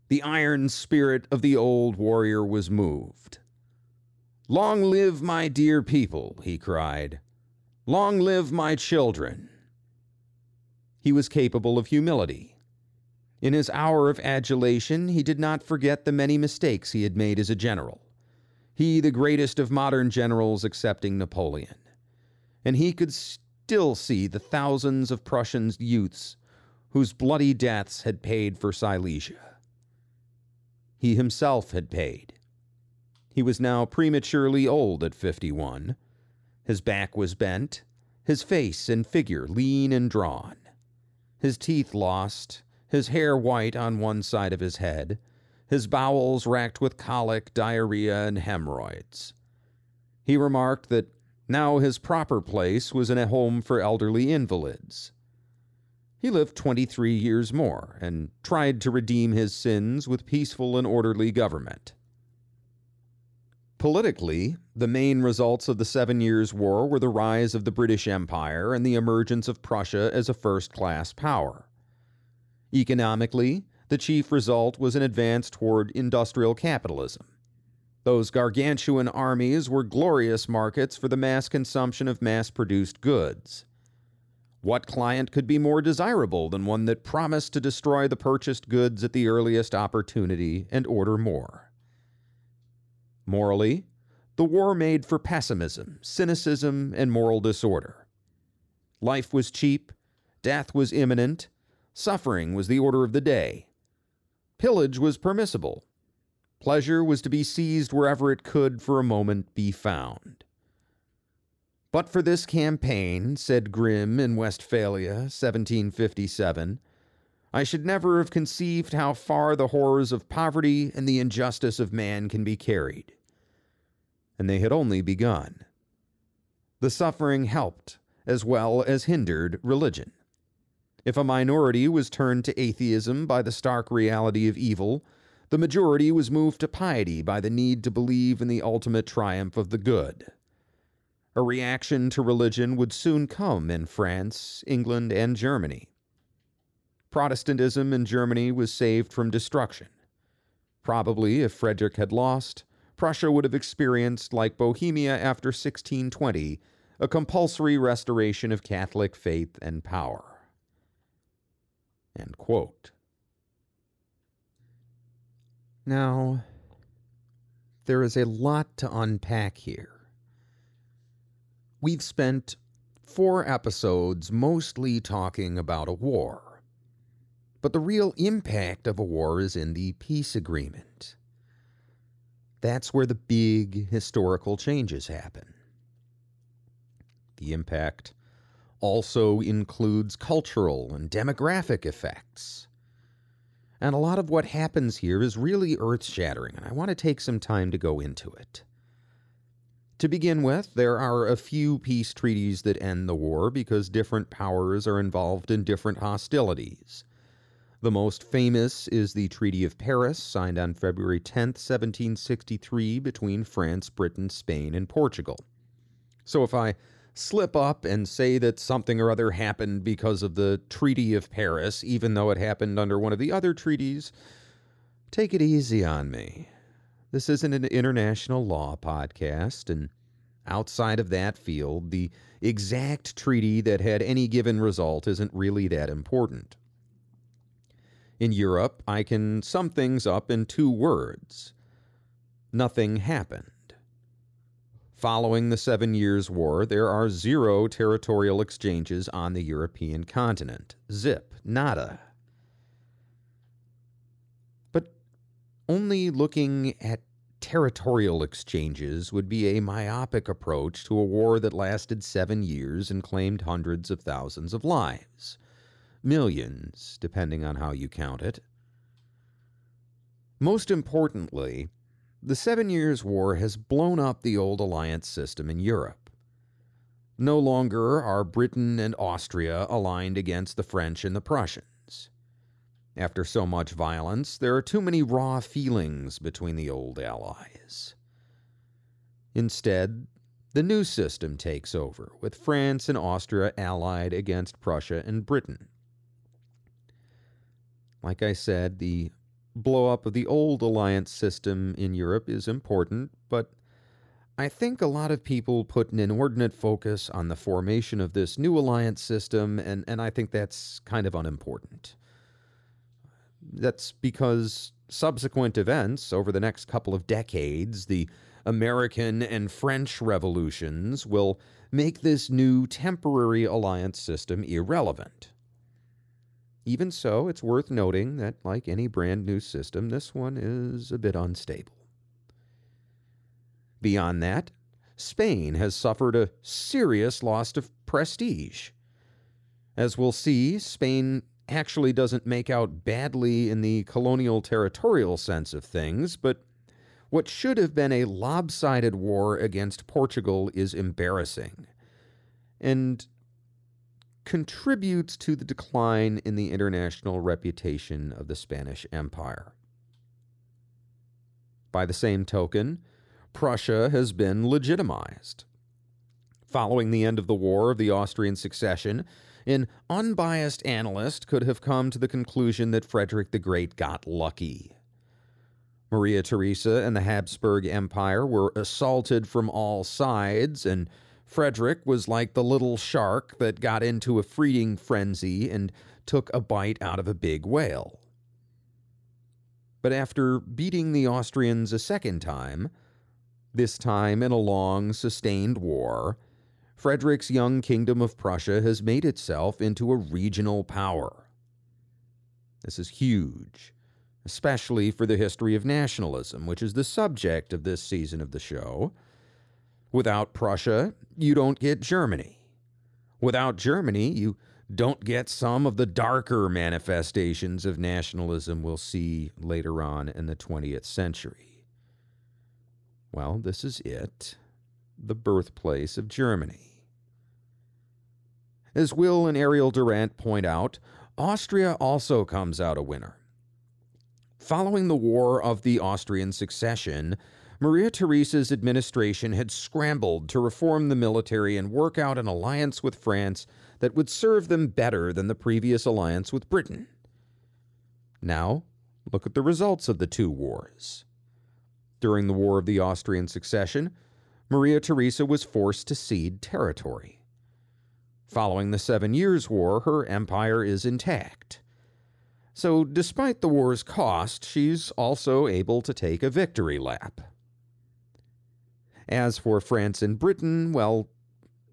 The iron spirit of the old warrior was moved. "Long live my dear people," he cried. "Long live my children." He was capable of humility. In his hour of adulation, he did not forget the many mistakes he had made as a general, he the greatest of modern generals excepting Napoleon. And he could still see the thousands of Prussian youths whose bloody deaths had paid for Silesia. He himself had paid. He was now prematurely old at 51. His back was bent, his face and figure lean and drawn, his teeth lost, his hair white on one side of his head, his bowels racked with colic, diarrhea, and hemorrhoids. He remarked that now his proper place was in a home for elderly invalids. He lived 23 years more and tried to redeem his sins with peaceful and orderly government. Politically, the main results of the 7 Years' War were the rise of the British Empire and the emergence of Prussia as a first-class power. Economically, the chief result was an advance toward industrial capitalism. Those gargantuan armies were glorious markets for the mass consumption of mass-produced goods. What client could be more desirable than one that promised to destroy the purchased goods at the earliest opportunity and order more? Morally, the war made for pessimism, cynicism, and moral disorder. Life was cheap, death was imminent, suffering was the order of the day. Pillage was permissible. Pleasure was to be seized wherever it could for a moment be found. But for this campaign, said Grimm in Westphalia, 1757, I should never have conceived how far the horrors of poverty and the injustice of man can be carried. And they had only begun. The suffering helped, as well as hindered, religion. If a minority was turned to atheism by the stark reality of evil, the majority was moved to piety by the need to believe in the ultimate triumph of the good. A reaction to religion would soon come in France, England, and Germany. Protestantism in Germany was saved from destruction. Probably, if Frederick had lost, Prussia would have experienced, like Bohemia after 1620, a compulsory restoration of Catholic faith and power. End quote. Now, there is a lot to unpack here. We've spent 4 episodes mostly talking about a war, but the real impact of a war is in the peace agreement. That's where the big historical changes happen. The impact also includes cultural and demographic effects. And a lot of what happens here is really earth-shattering, and I want to take some time to go into it. To begin with, there are a few peace treaties that end the war because different powers are involved in different hostilities. The most famous is the Treaty of Paris, signed on February 10, 1763, between France, Britain, Spain, and Portugal. So if I slip up and say that something or other happened because of the Treaty of Paris, even though it happened under one of the other treaties, take it easy on me. This isn't an international law podcast, and outside of that field, the exact treaty that had any given result isn't really that important. In Europe, I can sum things up in two words. Nothing happened. Following the 7 Years' War, there are 0 territorial exchanges on the European continent. Zip, nada. Only looking at territorial exchanges would be a myopic approach to a war that lasted 7 years and claimed hundreds of thousands of lives. Millions, depending on how you count it. Most importantly, the 7 Years' War has blown up the old alliance system in Europe. No longer are Britain and Austria aligned against the French and the Prussians. After so much violence, there are too many raw feelings between the old allies. Instead, the new system takes over, with France and Austria allied against Prussia and Britain. Like I said, the blow-up of the old alliance system in Europe is important, but I think a lot of people put an inordinate focus on the formation of this new alliance system, and I think that's kind of unimportant. That's because subsequent events over the next couple of decades, the American and French revolutions, will make this new temporary alliance system irrelevant. Even so, it's worth noting that, like any brand new system, this one is a bit unstable. Beyond that, Spain has suffered a serious loss of prestige. As we'll see, Spain actually doesn't make out badly in the colonial territorial sense of things, but what should have been a lopsided war against Portugal is embarrassing and contributes to the decline in the international reputation of the Spanish Empire. By the same token, Prussia has been legitimized. Following the end of the War of the Austrian Succession, an unbiased analyst could have come to the conclusion that Frederick the Great got lucky. Maria Theresa and the Habsburg Empire were assaulted from all sides, and Frederick was like the little shark that got into a feeding frenzy and took a bite out of a big whale. But after beating the Austrians a second time, this time in a long, sustained war, Frederick's young kingdom of Prussia has made itself into a regional power. This is huge, especially for the history of nationalism, which is the subject of this season of the show. Without Prussia, you don't get Germany. Without Germany, you don't get some of the darker manifestations of nationalism we'll see later on in the 20th century. Well, this is it. The birthplace of Germany. As Will and Ariel Durant point out, Austria also comes out a winner. Following the War of the Austrian Succession, Maria Theresa's administration had scrambled to reform the military and work out an alliance with France that would serve them better than the previous alliance with Britain. Now, look at the results of the two wars. During the War of the Austrian Succession, Maria Theresa was forced to cede territory. Following the 7 Years' War, her empire is intact. So, despite the war's cost, she's also able to take a victory lap. As for France and Britain, well,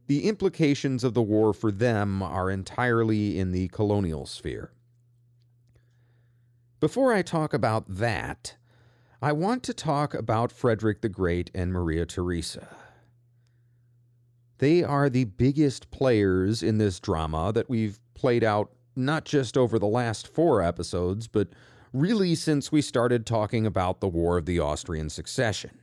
the implications of the war for them are entirely in the colonial sphere. Before I talk about that, I want to talk about Frederick the Great and Maria Theresa. They are the biggest players in this drama that we've played out not just over the last 4 episodes, but really since we started talking about the War of the Austrian Succession.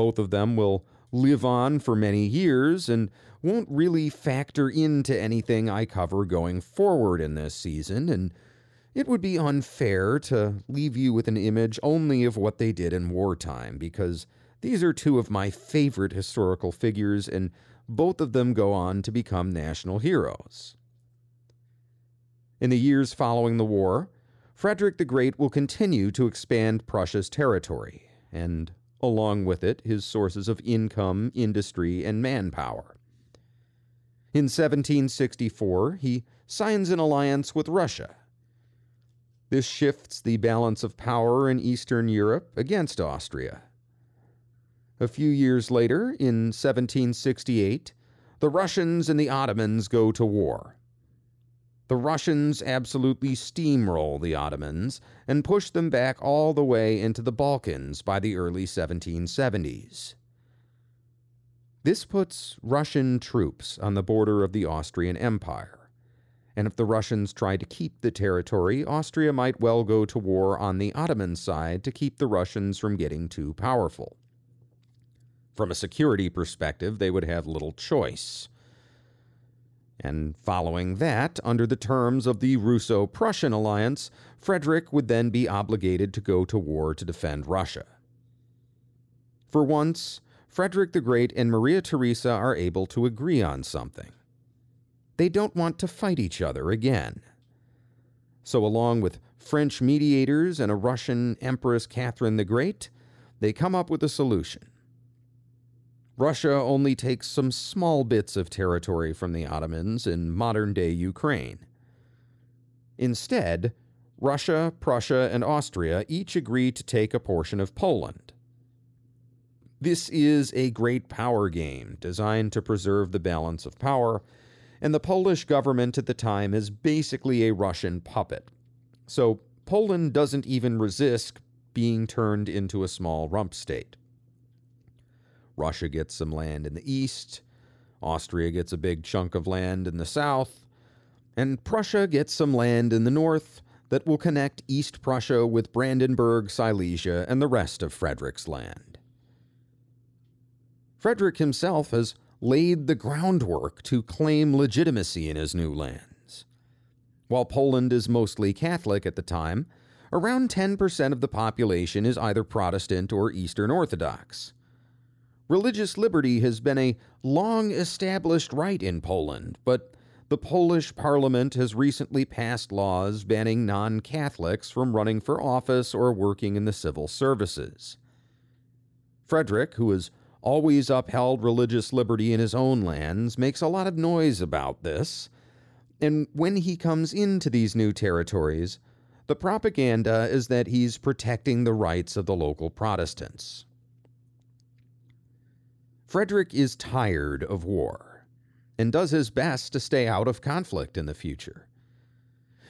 both of them will live on for many years and won't really factor into anything I cover going forward in this season, and it would be unfair to leave you with an image only of what they did in wartime, because these are two of my favorite historical figures, and both of them go on to become national heroes. In the years following the war, Frederick the Great will continue to expand Prussia's territory, and along with it, his sources of income, industry, and manpower. In 1764, he signs an alliance with Russia. This shifts the balance of power in Eastern Europe against Austria. A few years later, in 1768, the Russians and the Ottomans go to war. The Russians absolutely steamroll the Ottomans and push them back all the way into the Balkans by the early 1770s. This puts Russian troops on the border of the Austrian Empire. And if the Russians tried to keep the territory, Austria might well go to war on the Ottoman side to keep the Russians from getting too powerful. From a security perspective, they would have little choice. And following that, under the terms of the Russo-Prussian alliance, Frederick would then be obligated to go to war to defend Russia. For once, Frederick the Great and Maria Theresa are able to agree on something. They don't want to fight each other again. So along with French mediators and a Russian Empress Catherine the Great, they come up with a solution. Russia only takes some small bits of territory from the Ottomans in modern-day Ukraine. Instead, Russia, Prussia, and Austria each agree to take a portion of Poland. This is a great power game designed to preserve the balance of power, and the Polish government at the time is basically a Russian puppet. So Poland doesn't even resist being turned into a small rump state. Russia gets some land in the east, Austria gets a big chunk of land in the south, and Prussia gets some land in the north that will connect East Prussia with Brandenburg, Silesia, and the rest of Frederick's land. Frederick himself has laid the groundwork to claim legitimacy in his new lands. While Poland is mostly Catholic at the time, around 10% of the population is either Protestant or Eastern Orthodox. Religious liberty has been a long-established right in Poland, but the Polish parliament has recently passed laws banning non-Catholics from running for office or working in the civil services. Frederick, who is always upheld religious liberty in his own lands, makes a lot of noise about this, and when he comes into these new territories, the propaganda is that he's protecting the rights of the local Protestants. Frederick is tired of war, and does his best to stay out of conflict in the future.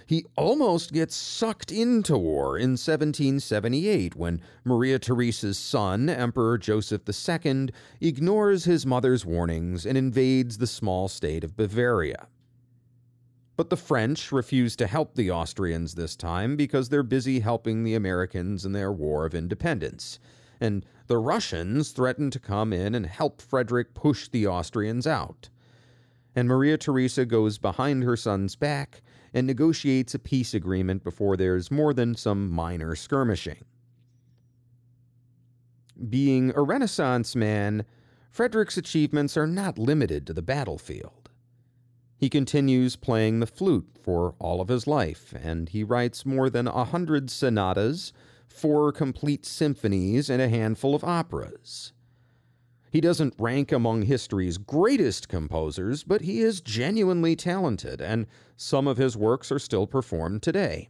He almost gets sucked into war in 1778 when Maria Theresa's son, Emperor Joseph II, ignores his mother's warnings and invades the small state of Bavaria. But the French refuse to help the Austrians this time because they're busy helping the Americans in their War of Independence, and the Russians threaten to come in and help Frederick push the Austrians out. And Maria Theresa goes behind her son's back and negotiates a peace agreement before there's more than some minor skirmishing. Being a Renaissance man, Frederick's achievements are not limited to the battlefield. He continues playing the flute for all of his life, and he writes more than 100 sonatas, 4 complete symphonies, and a handful of operas. He doesn't rank among history's greatest composers, but he is genuinely talented, and some of his works are still performed today.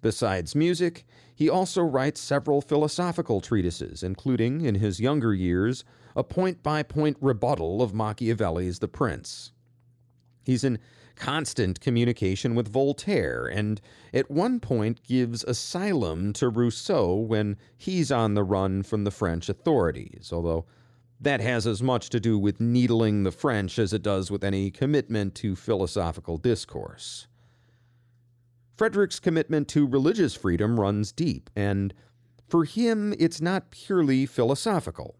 Besides music, he also writes several philosophical treatises, including, in his younger years, a point-by-point rebuttal of Machiavelli's The Prince. He's in constant communication with Voltaire, and at one point gives asylum to Rousseau when he's on the run from the French authorities, although that has as much to do with needling the French as it does with any commitment to philosophical discourse. Frederick's commitment to religious freedom runs deep, and For him, it's not purely philosophical.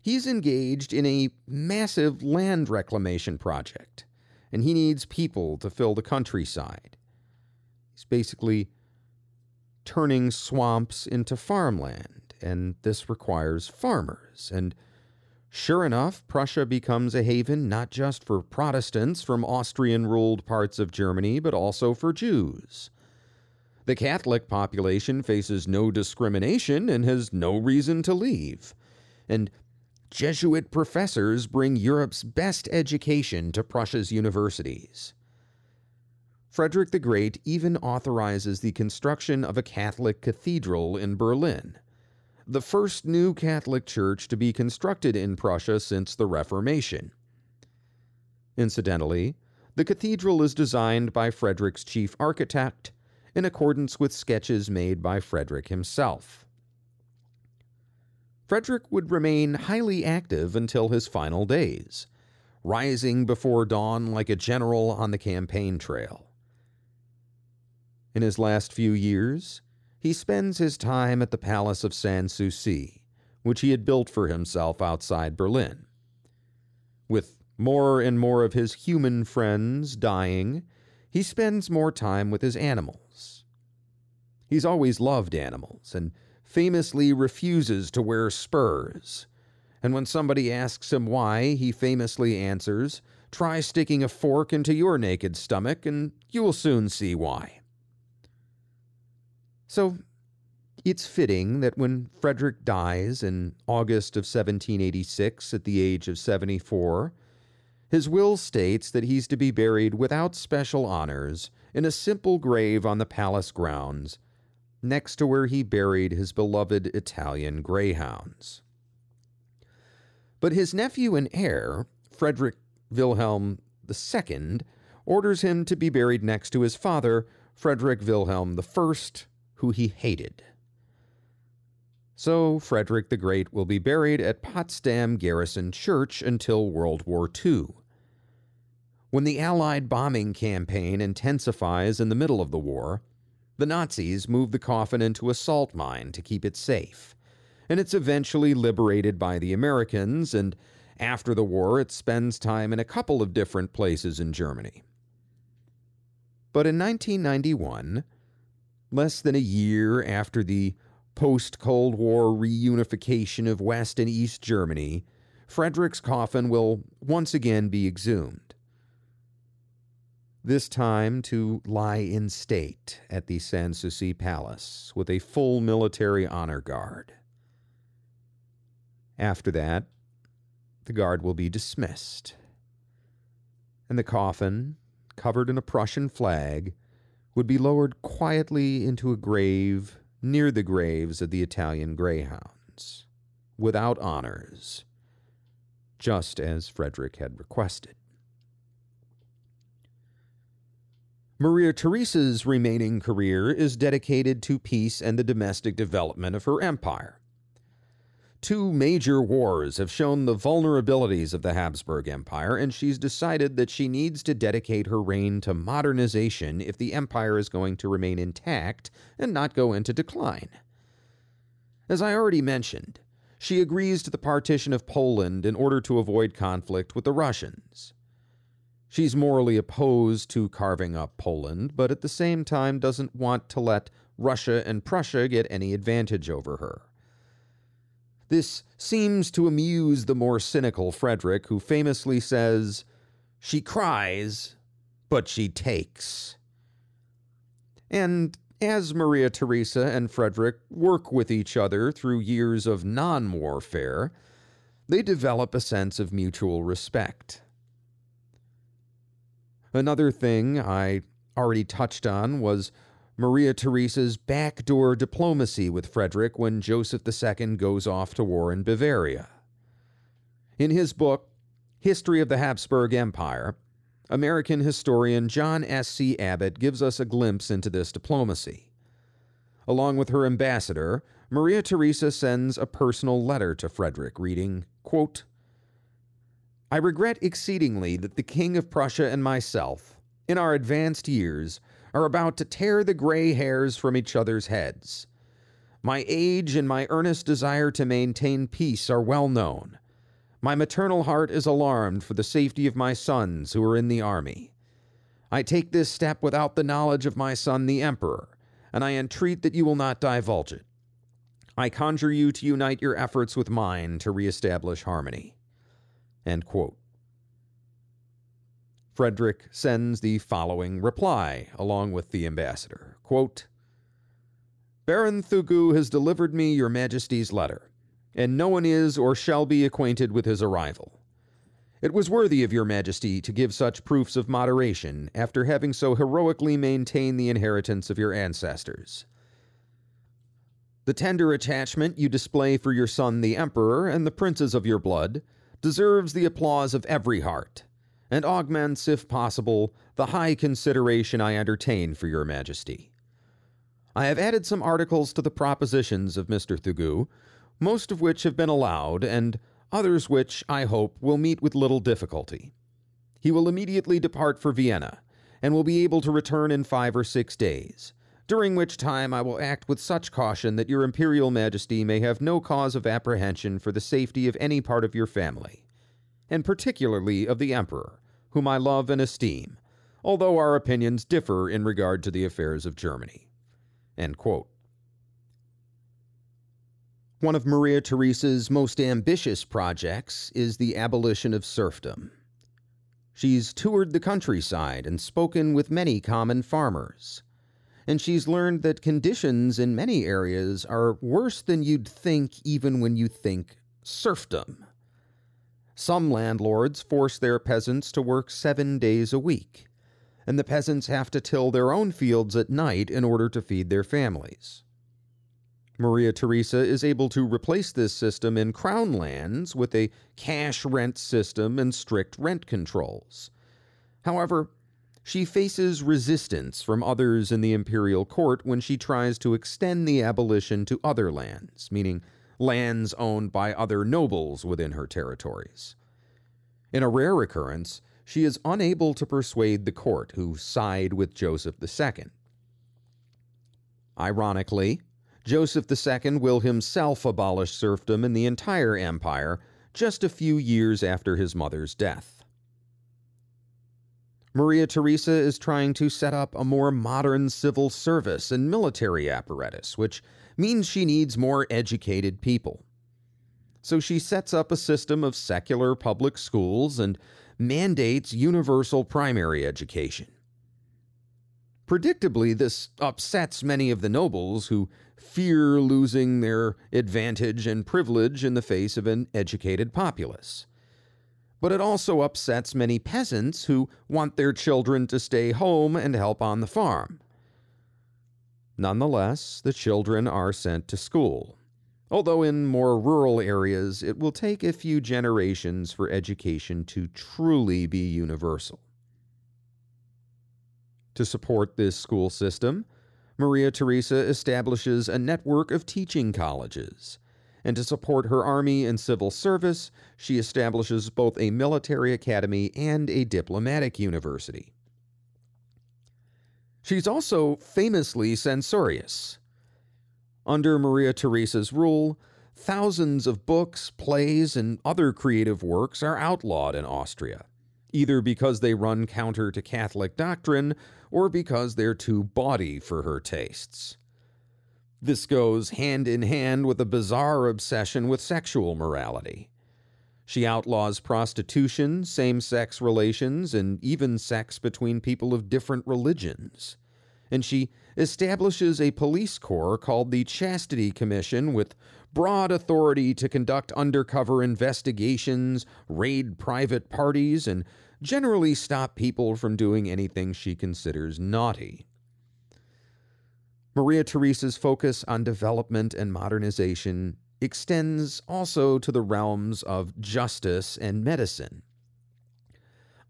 He's engaged in a massive land reclamation project, and he needs people to fill the countryside. He's basically turning swamps into farmland, and this requires farmers. And sure enough, Prussia becomes a haven not just for Protestants from Austrian-ruled parts of Germany, but also for Jews. The Catholic population faces no discrimination and has no reason to leave. And Jesuit professors bring Europe's best education to Prussia's universities. Frederick the Great even authorizes the construction of a Catholic cathedral in Berlin, the first new Catholic church to be constructed in Prussia since the Reformation. Incidentally, the cathedral is designed by Frederick's chief architect in accordance with sketches made by Frederick himself. Frederick would remain highly active until his final days, rising before dawn like a general on the campaign trail. In his last few years, he spends his time at the Palace of Sanssouci, which he had built for himself outside Berlin. With more and more of his human friends dying, he spends more time with his animals. He's always loved animals, and famously refuses to wear spurs, and when somebody asks him why, he famously answers, "Try sticking a fork into your naked stomach, and you will soon see why." So, it's fitting that when Frederick dies in August of 1786 at the age of 74, his will states that he's to be buried without special honors in a simple grave on the palace grounds, next to where he buried his beloved Italian greyhounds. But his nephew and heir, Frederick Wilhelm II, orders him to be buried next to his father, Frederick Wilhelm I, who he hated. So Frederick the Great will be buried at Potsdam Garrison Church until World War II. When the Allied bombing campaign intensifies in the middle of the war, the Nazis move the coffin into a salt mine to keep it safe, and it's eventually liberated by the Americans, and after the war it spends time in a couple of different places in Germany. But in 1991, less than a year after the post-Cold War reunification of West and East Germany, Frederick's coffin will once again be exhumed, this time to lie in state at the Sanssouci Palace with a full military honor guard. After that, the guard will be dismissed, and the coffin, covered in a Prussian flag, would be lowered quietly into a grave near the graves of the Italian greyhounds, without honors, just as Frederick had requested. Maria Theresa's remaining career is dedicated to peace and the domestic development of her empire. Two major wars have shown the vulnerabilities of the Habsburg Empire, and she's decided that she needs to dedicate her reign to modernization if the empire is going to remain intact and not go into decline. As I already mentioned, she agrees to the partition of Poland in order to avoid conflict with the Russians. She's morally opposed to carving up Poland, but at the same time doesn't want to let Russia and Prussia get any advantage over her. This seems to amuse the more cynical Frederick, who famously says, "She cries, but she takes." And as Maria Theresa and Frederick work with each other through years of non-warfare, they develop a sense of mutual respect. Another thing I already touched on was Maria Theresa's backdoor diplomacy with Frederick when Joseph II goes off to war in Bavaria. In his book, History of the Habsburg Empire, American historian John S.C. Abbott gives us a glimpse into this diplomacy. Along with her ambassador, Maria Theresa sends a personal letter to Frederick reading, quote, "I regret exceedingly that the King of Prussia and myself, in our advanced years, are about to tear the gray hairs from each other's heads. My age and my earnest desire to maintain peace are well known. My maternal heart is alarmed for the safety of my sons who are in the army. I take this step without the knowledge of my son the Emperor, and I entreat that you will not divulge it. I conjure you to unite your efforts with mine to reestablish harmony." End quote. Frederick sends the following reply, along with the ambassador. Quote, "Baron Thugu has delivered me your Majesty's letter, and no one is or shall be acquainted with his arrival. It was worthy of your Majesty to give such proofs of moderation after having so heroically maintained the inheritance of your ancestors. The tender attachment you display for your son the Emperor and the princes of your blood deserves the applause of every heart, and augments, if possible, the high consideration I entertain for your Majesty. I have added some articles to the propositions of Mr. Thugu, most of which have been allowed, and others which, I hope, will meet with little difficulty. He will immediately depart for Vienna, and will be able to return in 5 or 6 days, during which time I will act with such caution that your Imperial Majesty may have no cause of apprehension for the safety of any part of your family, and particularly of the Emperor, whom I love and esteem, although our opinions differ in regard to the affairs of Germany." End quote. One of Maria Theresa's most ambitious projects is the abolition of serfdom. She's toured the countryside and spoken with many common farmers, and she's learned that conditions in many areas are worse than you'd think even when you think serfdom. Some landlords force their peasants to work 7 days a week, and the peasants have to till their own fields at night in order to feed their families. Maria Theresa is able to replace this system in crown lands with a cash rent system and strict rent controls. However, she faces resistance from others in the imperial court when she tries to extend the abolition to other lands, meaning lands owned by other nobles within her territories. In a rare occurrence, she is unable to persuade the court, who side with Joseph II. Ironically, Joseph II will himself abolish serfdom in the entire empire just a few years after his mother's death. Maria Theresa is trying to set up a more modern civil service and military apparatus, which means she needs more educated people. So she sets up a system of secular public schools and mandates universal primary education. Predictably, this upsets many of the nobles who fear losing their advantage and privilege in the face of an educated populace. But it also upsets many peasants who want their children to stay home and help on the farm. Nonetheless, the children are sent to school, although in more rural areas it will take a few generations for education to truly be universal. To support this school system, Maria Theresa establishes a network of teaching colleges, and to support her army and civil service, she establishes both a military academy and a diplomatic university. She's also famously censorious. Under Maria Theresa's rule, thousands of books, plays, and other creative works are outlawed in Austria, either because they run counter to Catholic doctrine or because they're too bawdy for her tastes. This goes hand in hand with a bizarre obsession with sexual morality. She outlaws prostitution, same-sex relations, and even sex between people of different religions. And she establishes a police corps called the Chastity Commission with broad authority to conduct undercover investigations, raid private parties, and generally stop people from doing anything she considers naughty. Maria Theresa's focus on development and modernization extends also to the realms of justice and medicine.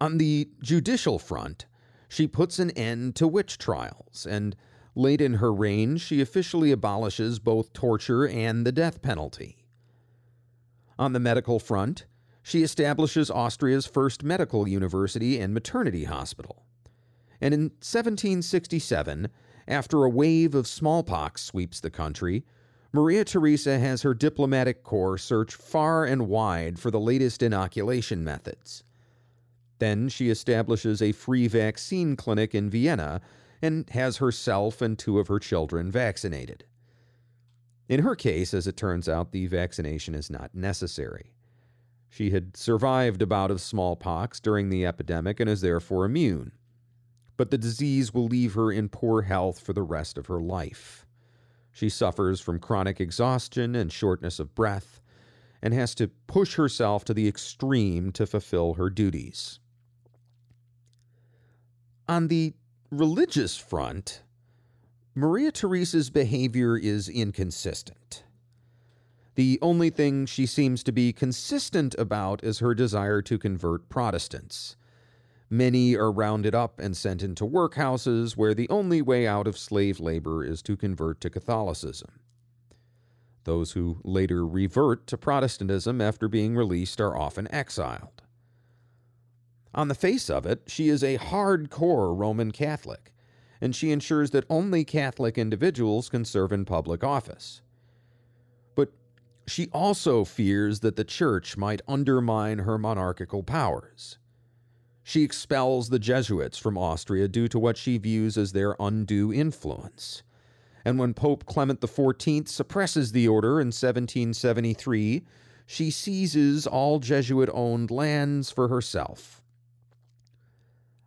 On the judicial front, she puts an end to witch trials, and late in her reign, she officially abolishes both torture and the death penalty. On the medical front, she establishes Austria's first medical university and maternity hospital. And in 1767, after a wave of smallpox sweeps the country, Maria Theresa has her diplomatic corps search far and wide for the latest inoculation methods. Then she establishes a free vaccine clinic in Vienna and has herself and two of her children vaccinated. In her case, as it turns out, the vaccination is not necessary. She had survived a bout of smallpox during the epidemic and is therefore immune. But the disease will leave her in poor health for the rest of her life. She suffers from chronic exhaustion and shortness of breath, and has to push herself to the extreme to fulfill her duties. On the religious front, Maria Theresa's behavior is inconsistent. The only thing she seems to be consistent about is her desire to convert Protestants. Many are rounded up and sent into workhouses where the only way out of slave labor is to convert to Catholicism. Those who later revert to Protestantism after being released are often exiled. On the face of it, she is a hardcore Roman Catholic, and she ensures that only Catholic individuals can serve in public office. But she also fears that the church might undermine her monarchical powers. She expels the Jesuits from Austria due to what she views as their undue influence. And when Pope Clement XIV suppresses the order in 1773, she seizes all Jesuit-owned lands for herself.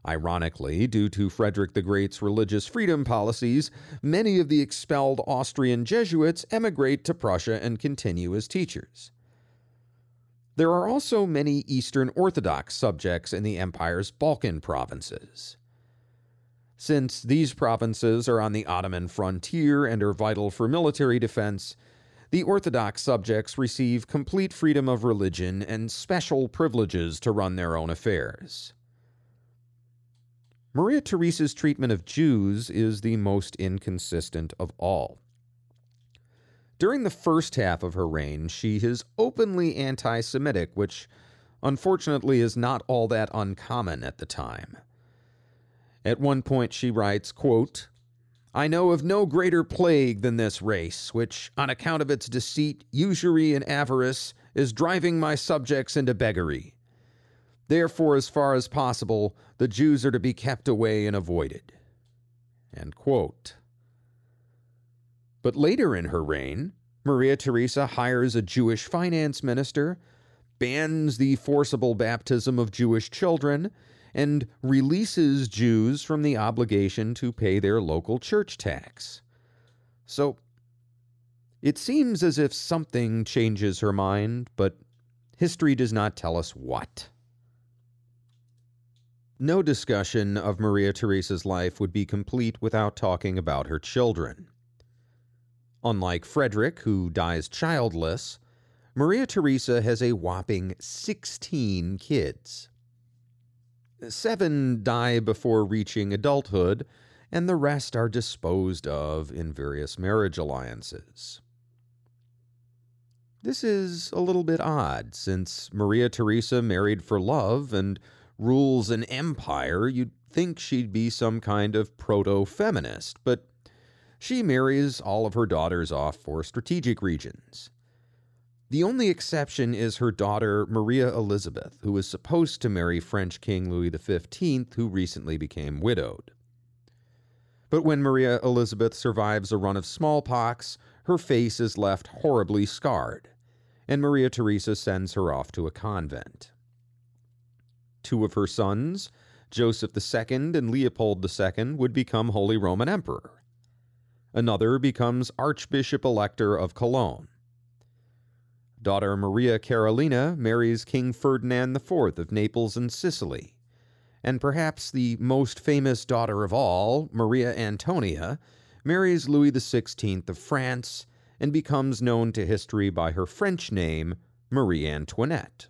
Ironically, due to Frederick the Great's religious freedom policies, many of the expelled Austrian Jesuits emigrate to Prussia and continue as teachers. There are also many Eastern Orthodox subjects in the empire's Balkan provinces. Since these provinces are on the Ottoman frontier and are vital for military defense, the Orthodox subjects receive complete freedom of religion and special privileges to run their own affairs. Maria Theresa's treatment of Jews is the most inconsistent of all. During the first half of her reign, she is openly anti-Semitic, which unfortunately is not all that uncommon at the time. At one point she writes, quote, "I know of no greater plague than this race, which, on account of its deceit, usury, and avarice, is driving my subjects into beggary. Therefore, as far as possible, the Jews are to be kept away and avoided." End quote. But later in her reign, Maria Theresa hires a Jewish finance minister, bans the forcible baptism of Jewish children, and releases Jews from the obligation to pay their local church tax. So, it seems as if something changes her mind, but history does not tell us what. No discussion of Maria Theresa's life would be complete without talking about her children. Unlike Frederick, who dies childless, Maria Theresa has a whopping 16 kids. 7 die before reaching adulthood, and the rest are disposed of in various marriage alliances. This is a little bit odd, since Maria Theresa married for love and rules an empire. You'd think she'd be some kind of proto-feminist, but she marries all of her daughters off for strategic reasons. The only exception is her daughter, Maria Elizabeth, who was supposed to marry French King Louis XV, who recently became widowed. But when Maria Elizabeth survives a run of smallpox, her face is left horribly scarred, and Maria Theresa sends her off to a convent. 2 of her sons, Joseph II and Leopold II, would become Holy Roman Emperor. Another becomes Archbishop-Elector of Cologne. Daughter Maria Carolina marries King Ferdinand IV of Naples and Sicily, and perhaps the most famous daughter of all, Maria Antonia, marries Louis XVI of France and becomes known to history by her French name, Marie Antoinette.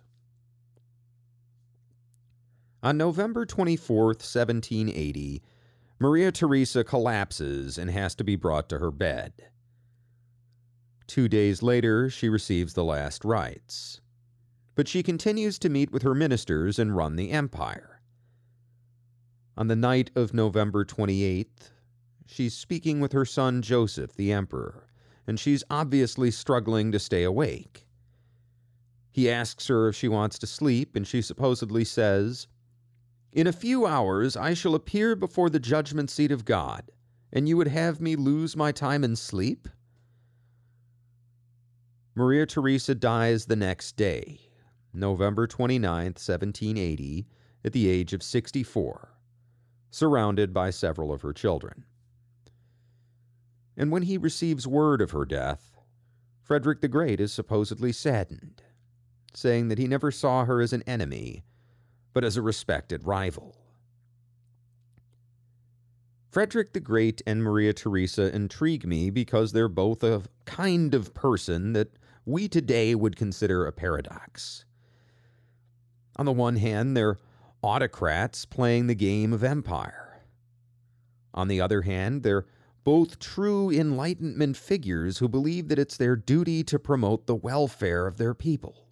On November 24, 1780, Maria Theresa collapses and has to be brought to her bed. 2 days later, she receives the last rites. But she continues to meet with her ministers and run the empire. On the night of November 28th, she's speaking with her son Joseph, the emperor, and she's obviously struggling to stay awake. He asks her if she wants to sleep, and she supposedly says, "In a few hours I shall appear before the judgment seat of God, and you would have me lose my time in sleep?" Maria Theresa dies the next day, November 29, 1780, at the age of 64, surrounded by several of her children. And when he receives word of her death, Frederick the Great is supposedly saddened, saying that he never saw her as an enemy, but as a respected rival. Frederick the Great and Maria Theresa intrigue me because they're both a kind of person that we today would consider a paradox. On the one hand, they're autocrats playing the game of empire. On the other hand, they're both true Enlightenment figures who believe that it's their duty to promote the welfare of their people.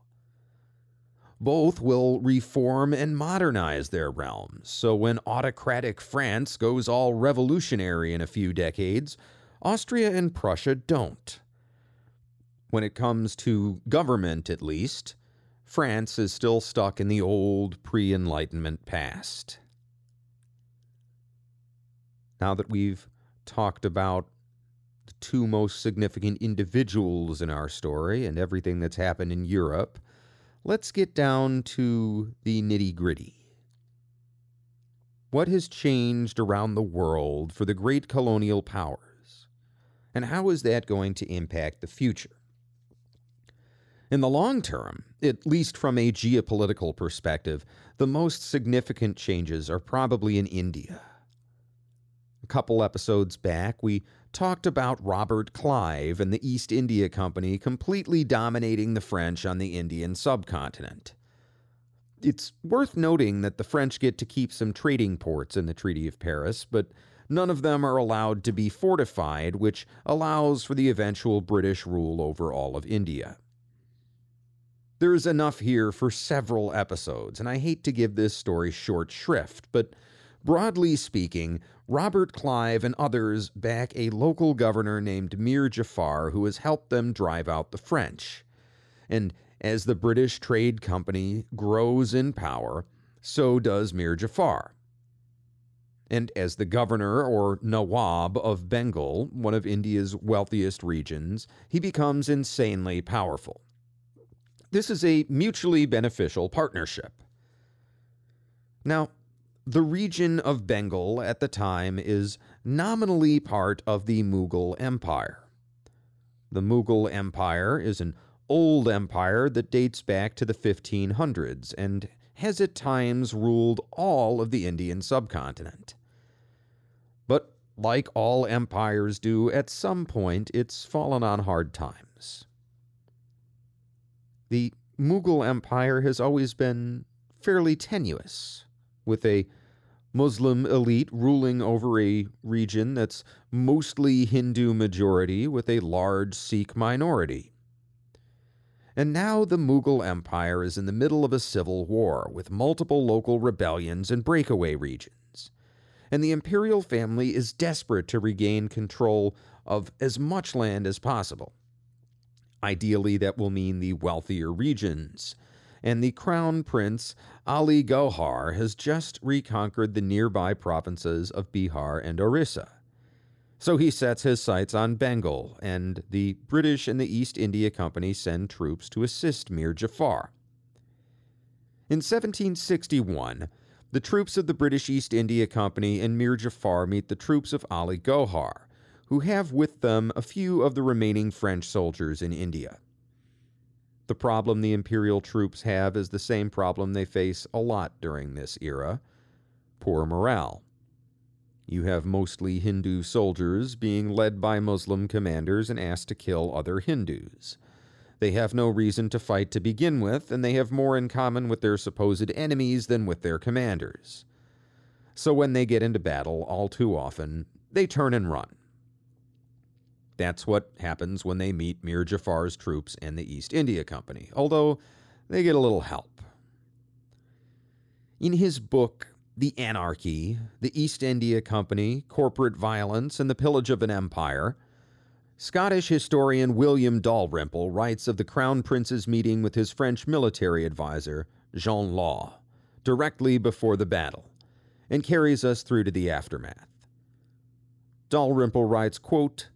Both will reform and modernize their realms, so when autocratic France goes all revolutionary in a few decades, Austria and Prussia don't. When it comes to government, at least, France is still stuck in the old pre-Enlightenment past. Now that we've talked about the two most significant individuals in our story and everything that's happened in Europe, let's get down to the nitty-gritty. What has changed around the world for the great colonial powers, and how is that going to impact the future? In the long term, at least from a geopolitical perspective, the most significant changes are probably in India. A couple episodes back, we talked about Robert Clive and the East India Company completely dominating the French on the Indian subcontinent. It's worth noting that the French get to keep some trading ports in the Treaty of Paris, but none of them are allowed to be fortified, which allows for the eventual British rule over all of India. There's enough here for several episodes, and I hate to give this story short shrift, but broadly speaking, Robert Clive and others back a local governor named Mir Jafar who has helped them drive out the French. And as the British Trade Company grows in power, so does Mir Jafar. And as the governor or Nawab of Bengal, one of India's wealthiest regions, he becomes insanely powerful. This is a mutually beneficial partnership. Now, the region of Bengal at the time is nominally part of the Mughal Empire. The Mughal Empire is an old empire that dates back to the 1500s and has at times ruled all of the Indian subcontinent. But like all empires do, at some point it's fallen on hard times. The Mughal Empire has always been fairly tenuous, with a Muslim elite ruling over a region that's mostly Hindu majority with a large Sikh minority. And now the Mughal Empire is in the middle of a civil war with multiple local rebellions and breakaway regions, and the imperial family is desperate to regain control of as much land as possible. Ideally, that will mean the wealthier regions, and the Crown Prince Ali Gauhar has just reconquered the nearby provinces of Bihar and Orissa. So he sets his sights on Bengal, and the British and the East India Company send troops to assist Mir Jafar. In 1761, the troops of the British East India Company and Mir Jafar meet the troops of Ali Gauhar, who have with them a few of the remaining French soldiers in India. The problem the imperial troops have is the same problem they face a lot during this era: poor morale. You have mostly Hindu soldiers being led by Muslim commanders and asked to kill other Hindus. They have no reason to fight to begin with, and they have more in common with their supposed enemies than with their commanders. So when they get into battle, all too often, they turn and run. That's what happens when they meet Mir Jafar's troops and the East India Company, although they get a little help. In his book, The Anarchy, the East India Company, Corporate Violence, and the Pillage of an Empire, Scottish historian William Dalrymple writes of the Crown Prince's meeting with his French military advisor, Jean Law, directly before the battle, and carries us through to the aftermath. Dalrymple writes, quote,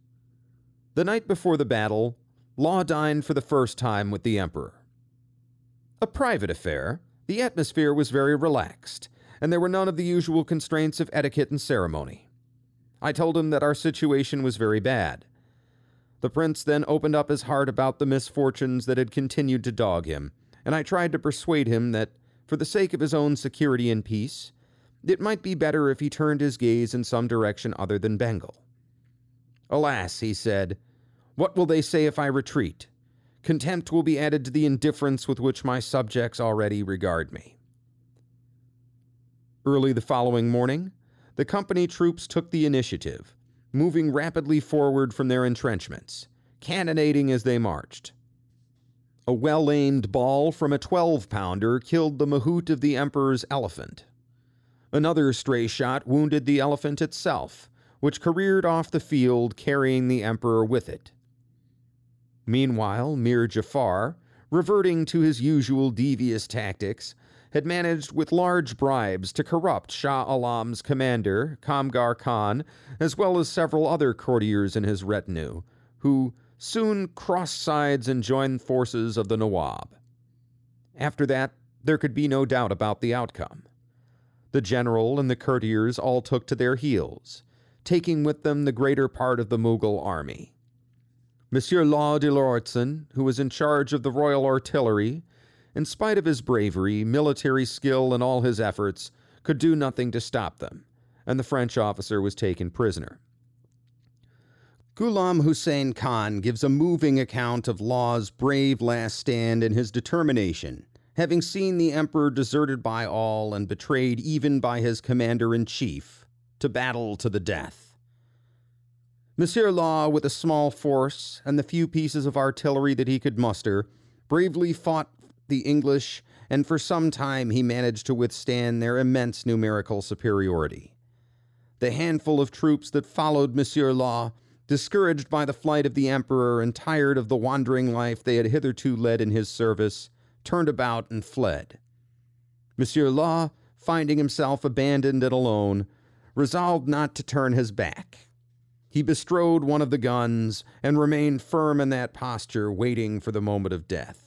"The night before the battle, Law dined for the first time with the Emperor. A private affair, the atmosphere was very relaxed, and there were none of the usual constraints of etiquette and ceremony. I told him that our situation was very bad. The prince then opened up his heart about the misfortunes that had continued to dog him, and I tried to persuade him that, for the sake of his own security and peace, it might be better if he turned his gaze in some direction other than Bengal. Alas, he said, what will they say if I retreat? Contempt will be added to the indifference with which my subjects already regard me." Early the following morning, the company troops took the initiative, moving rapidly forward from their entrenchments, cannonading as they marched. A well-aimed ball from a 12-pounder killed the mahout of the Emperor's elephant. Another stray shot wounded the elephant itself, which careered off the field, carrying the Emperor with it. Meanwhile, Mir Jafar, reverting to his usual devious tactics, had managed with large bribes to corrupt Shah Alam's commander, Kamgar Khan, as well as several other courtiers in his retinue, who soon crossed sides and joined forces of the Nawab. After that, there could be no doubt about the outcome. The general and the courtiers all took to their heels, taking with them the greater part of the Mughal army. Monsieur Law de Lortzen, who was in charge of the Royal Artillery, in spite of his bravery, military skill, and all his efforts, could do nothing to stop them, and the French officer was taken prisoner. Ghulam Hussein Khan gives a moving account of Law's brave last stand and his determination, having seen the Emperor deserted by all and betrayed even by his commander-in-chief, to battle to the death. Monsieur Law, with a small force and the few pieces of artillery that he could muster, bravely fought the English, and for some time he managed to withstand their immense numerical superiority. The handful of troops that followed Monsieur Law, discouraged by the flight of the Emperor and tired of the wandering life they had hitherto led in his service, turned about and fled. Monsieur Law, finding himself abandoned and alone, resolved not to turn his back. He bestrode one of the guns and remained firm in that posture, waiting for the moment of death.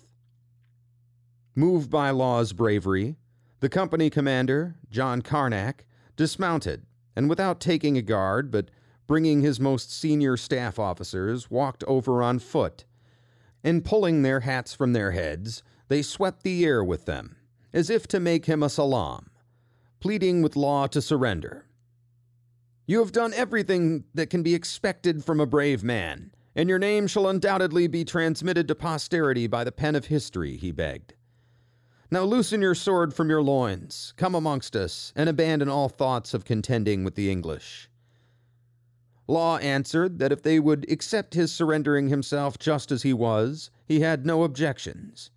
Moved by Law's bravery, the company commander, John Carnac, dismounted and, without taking a guard but bringing his most senior staff officers, walked over on foot, and pulling their hats from their heads, they swept the air with them, as if to make him a salam, pleading with Law to surrender. "You have done everything that can be expected from a brave man, and your name shall undoubtedly be transmitted to posterity by the pen of history," he begged. "Now loosen your sword from your loins, come amongst us, and abandon all thoughts of contending with the English." Law answered that if they would accept his surrendering himself just as he was, he had no objections,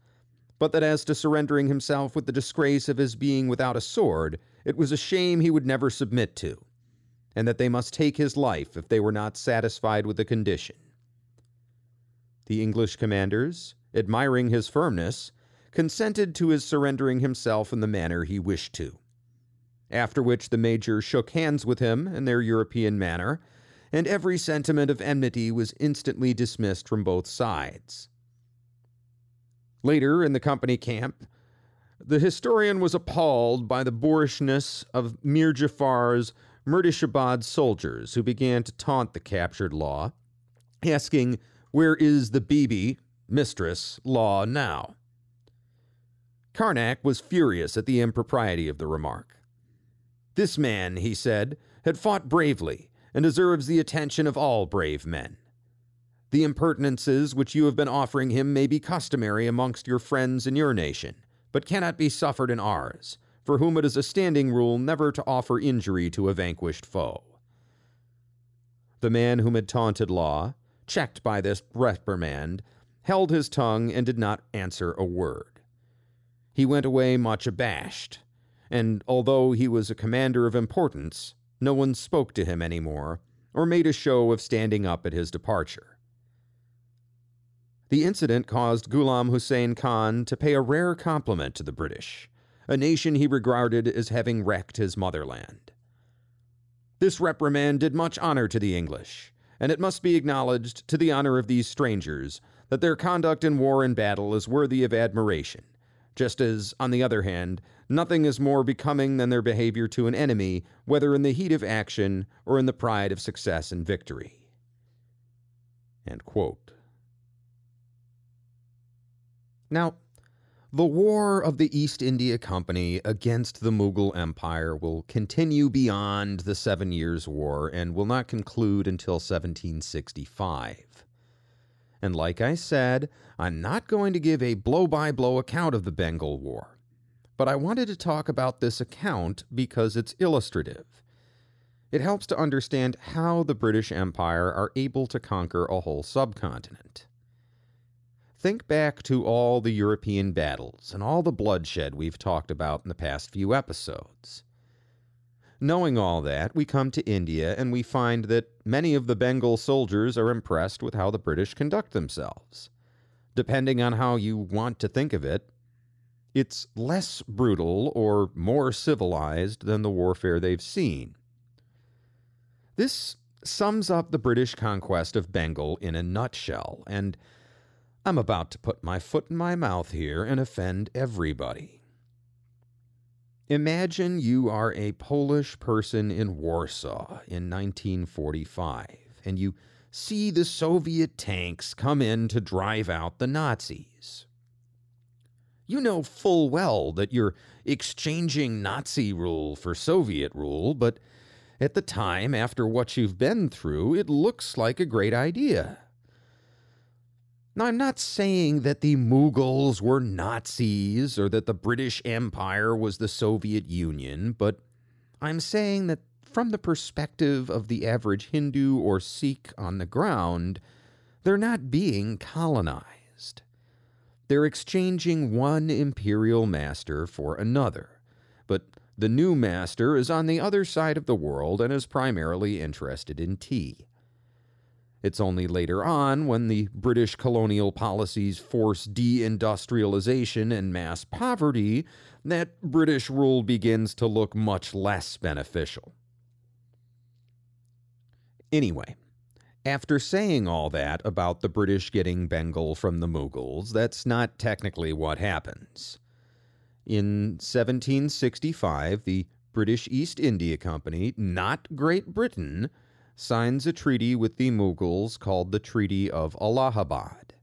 but that as to surrendering himself with the disgrace of his being without a sword, it was a shame he would never submit to, and that they must take his life if they were not satisfied with the condition. The English commanders, admiring his firmness, consented to his surrendering himself in the manner he wished to, after which the major shook hands with him in their European manner, and every sentiment of enmity was instantly dismissed from both sides. Later, in the company camp, the historian was appalled by the boorishness of Mir Jafar's Murtishabad soldiers, who began to taunt the captured Law, asking, "Where is the Bibi, mistress, Law now?" Karnak was furious at the impropriety of the remark. "This man," he said, "had fought bravely and deserves the attention of all brave men. The impertinences which you have been offering him may be customary amongst your friends in your nation, but cannot be suffered in ours, for whom it is a standing rule never to offer injury to a vanquished foe." The man whom had taunted Law, checked by this reprimand, held his tongue and did not answer a word. He went away much abashed, and although he was a commander of importance, no one spoke to him any more, or made a show of standing up at his departure. The incident caused Ghulam Hussein Khan to pay a rare compliment to the British, a nation he regarded as having wrecked his motherland. This reprimand did much honor to the English, and it must be acknowledged to the honor of these strangers that their conduct in war and battle is worthy of admiration, just as, on the other hand, nothing is more becoming than their behavior to an enemy, whether in the heat of action or in the pride of success and victory." End quote. Now, the war of the East India Company against the Mughal Empire will continue beyond the 7 Years' War and will not conclude until 1765. And like I said, I'm not going to give a blow-by-blow account of the Bengal War, but I wanted to talk about this account because it's illustrative. It helps to understand how the British Empire are able to conquer a whole subcontinent. Think back to all the European battles and all the bloodshed we've talked about in the past few episodes. Knowing all that, we come to India and we find that many of the Bengal soldiers are impressed with how the British conduct themselves. Depending on how you want to think of it, it's less brutal or more civilized than the warfare they've seen. This sums up the British conquest of Bengal in a nutshell, and I'm about to put my foot in my mouth here and offend everybody. Imagine you are a Polish person in Warsaw in 1945, and you see the Soviet tanks come in to drive out the Nazis. You know full well that you're exchanging Nazi rule for Soviet rule, but at the time, after what you've been through, it looks like a great idea. Now, I'm not saying that the Mughals were Nazis or that the British Empire was the Soviet Union, but I'm saying that from the perspective of the average Hindu or Sikh on the ground, they're not being colonized. They're exchanging one imperial master for another, but the new master is on the other side of the world and is primarily interested in tea. It's only later on, when the British colonial policies force deindustrialization and mass poverty, that British rule begins to look much less beneficial. Anyway, after saying all that about the British getting Bengal from the Mughals, that's not technically what happens. In 1765, the British East India Company, not Great Britain, signs a treaty with the Mughals called the Treaty of Allahabad.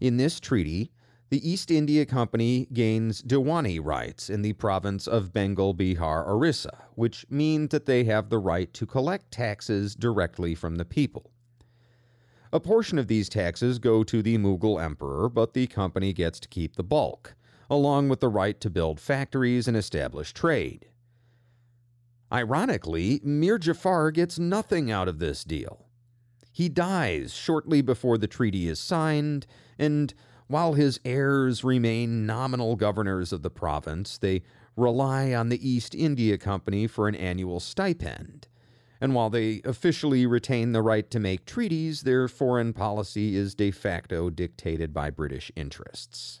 In this treaty, the East India Company gains Diwani rights in the province of Bengal, Bihar, Orissa, which means that they have the right to collect taxes directly from the people. A portion of these taxes go to the Mughal emperor, but the company gets to keep the bulk, along with the right to build factories and establish trade. Ironically, Mir Jafar gets nothing out of this deal. He dies shortly before the treaty is signed, and while his heirs remain nominal governors of the province, they rely on the East India Company for an annual stipend. And while they officially retain the right to make treaties, their foreign policy is de facto dictated by British interests.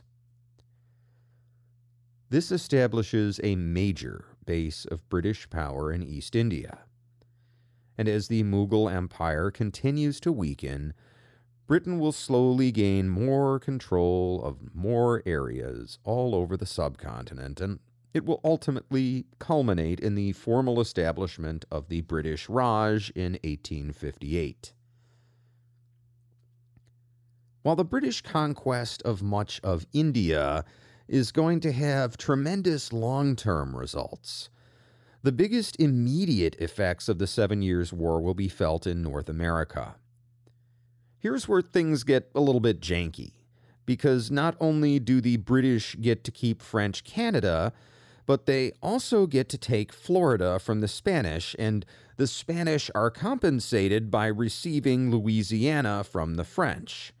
This establishes a major base of British power in East India. And as the Mughal Empire continues to weaken, Britain will slowly gain more control of more areas all over the subcontinent, and it will ultimately culminate in the formal establishment of the British Raj in 1858. While the British conquest of much of India is going to have tremendous long-term results, the biggest immediate effects of the 7 Years' War will be felt in North America. Here's where things get a little bit janky, because not only do the British get to keep French Canada, but they also get to take Florida from the Spanish, and the Spanish are compensated by receiving Louisiana from the French.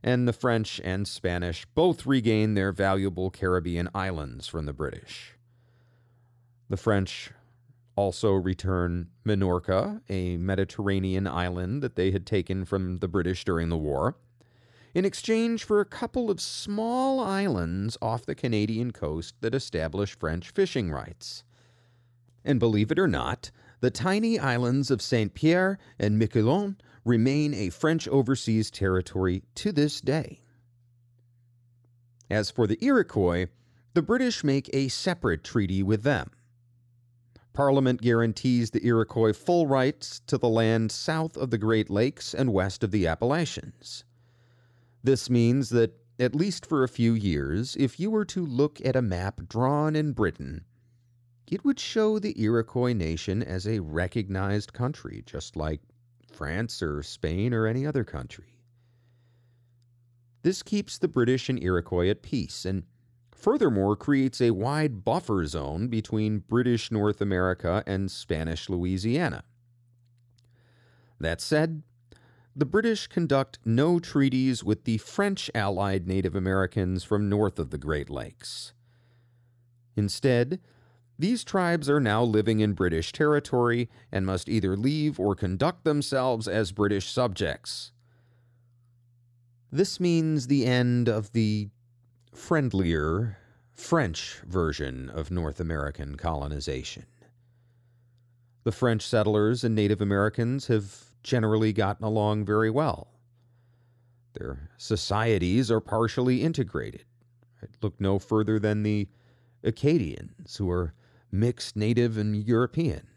And the French and Spanish both regain their valuable Caribbean islands from the British. The French also return Minorca, a Mediterranean island that they had taken from the British during the war, in exchange for a couple of small islands off the Canadian coast that establish French fishing rights. And believe it or not, the tiny islands of Saint-Pierre and Miquelon remain a French overseas territory to this day. As for the Iroquois, the British make a separate treaty with them. Parliament guarantees the Iroquois full rights to the land south of the Great Lakes and west of the Appalachians. This means that, at least for a few years, if you were to look at a map drawn in Britain, it would show the Iroquois nation as a recognized country, just like France or Spain or any other country. This keeps the British and Iroquois at peace, and furthermore creates a wide buffer zone between British North America and Spanish Louisiana. That said, the British conduct no treaties with the French allied Native Americans from north of the Great Lakes. Instead, these tribes are now living in British territory and must either leave or conduct themselves as British subjects. This means the end of the friendlier French version of North American colonization. The French settlers and Native Americans have generally gotten along very well. Their societies are partially integrated. Look no further than the Acadians, who are mixed Native and European.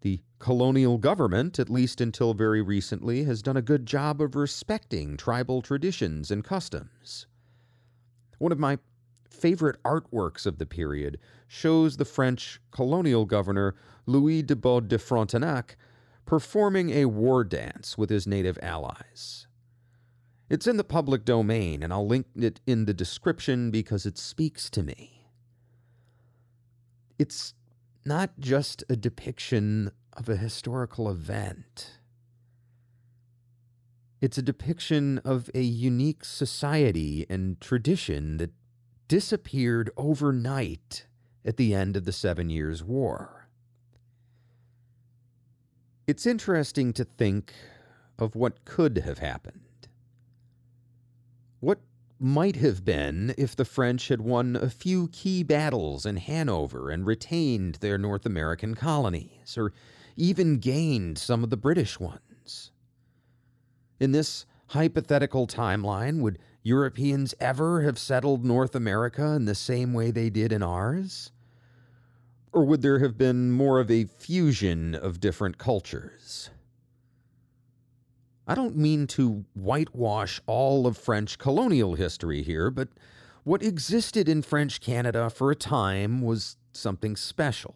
The colonial government, at least until very recently, has done a good job of respecting tribal traditions and customs. One of my favorite artworks of the period shows the French colonial governor Louis de Bode de Frontenac performing a war dance with his native allies. It's in the public domain, and I'll link it in the description because it speaks to me. It's not just a depiction of a historical event. It's a depiction of a unique society and tradition that disappeared overnight at the end of the 7 Years' War. It's interesting to think of what could have happened. What might have been if the French had won a few key battles in Hanover and retained their North American colonies, or even gained some of the British ones? In this hypothetical timeline, would Europeans ever have settled North America in the same way they did in ours? Or would there have been more of a fusion of different cultures? I don't mean to whitewash all of French colonial history here, but what existed in French Canada for a time was something special,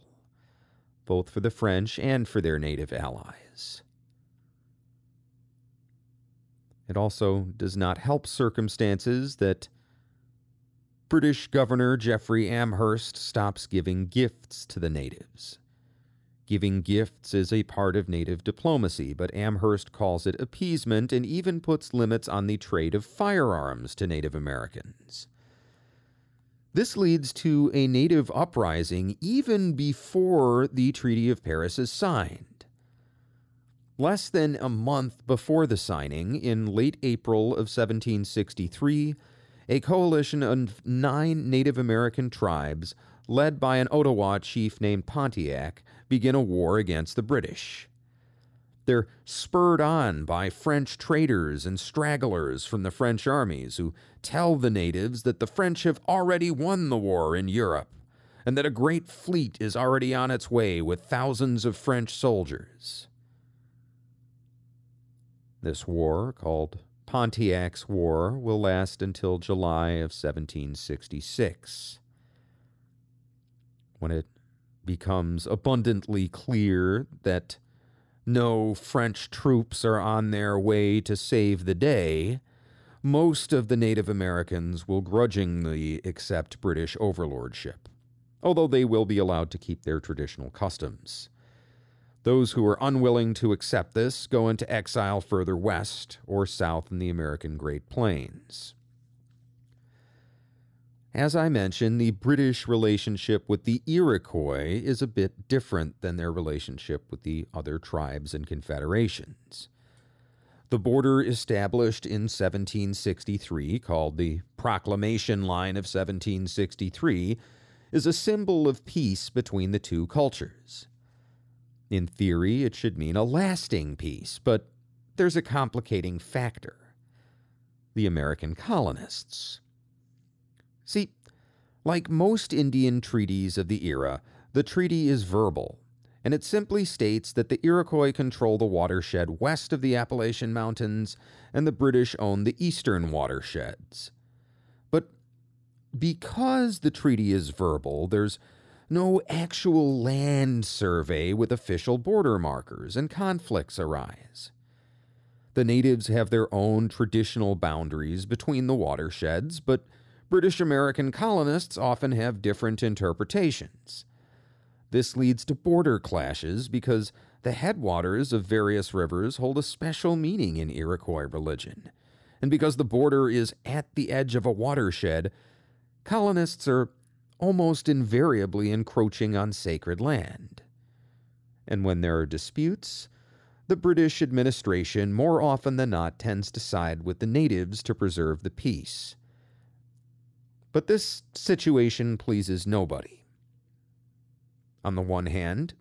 both for the French and for their native allies. It also does not help circumstances that British Governor Geoffrey Amherst stops giving gifts to the natives. Giving gifts is a part of native diplomacy, but Amherst calls it appeasement and even puts limits on the trade of firearms to Native Americans. This leads to a native uprising even before the Treaty of Paris is signed. Less than a month before the signing, in late April of 1763, a coalition of 9 Native American tribes, led by an Ottawa chief named Pontiac, begin a war against the British. They're spurred on by French traders and stragglers from the French armies who tell the natives that the French have already won the war in Europe and that a great fleet is already on its way with thousands of French soldiers. This war, called Pontiac's War, will last until July of 1766. When it becomes abundantly clear that no French troops are on their way to save the day, most of the Native Americans will grudgingly accept British overlordship, although they will be allowed to keep their traditional customs. Those who are unwilling to accept this go into exile further west or south in the American Great Plains. As I mentioned, the British relationship with the Iroquois is a bit different than their relationship with the other tribes and confederations. The border established in 1763, called the Proclamation Line of 1763, is a symbol of peace between the two cultures. In theory, it should mean a lasting peace, but there's a complicating factor: the American colonists. See, like most Indian treaties of the era, the treaty is verbal, and it simply states that the Iroquois control the watershed west of the Appalachian Mountains and the British own the eastern watersheds. But because the treaty is verbal, there's no actual land survey with official border markers, and conflicts arise. The natives have their own traditional boundaries between the watersheds, but British American colonists often have different interpretations. This leads to border clashes because the headwaters of various rivers hold a special meaning in Iroquois religion, and because the border is at the edge of a watershed, colonists are almost invariably encroaching on sacred land. And when there are disputes, the British administration more often than not tends to side with the natives to preserve the peace. But this situation pleases nobody. On the one hand,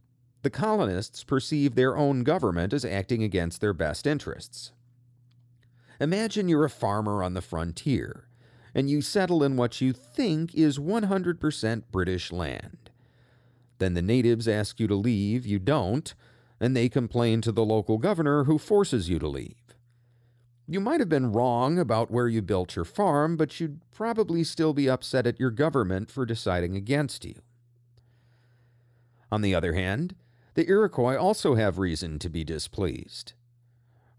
the colonists perceive their own government as acting against their best interests. Imagine you're a farmer on the frontier, and you settle in what you think is 100% British land. Then the natives ask you to leave, you don't, and they complain to the local governor, who forces you to leave. You might have been wrong about where you built your farm, but you'd probably still be upset at your government for deciding against you. On the other hand, the Iroquois also have reason to be displeased.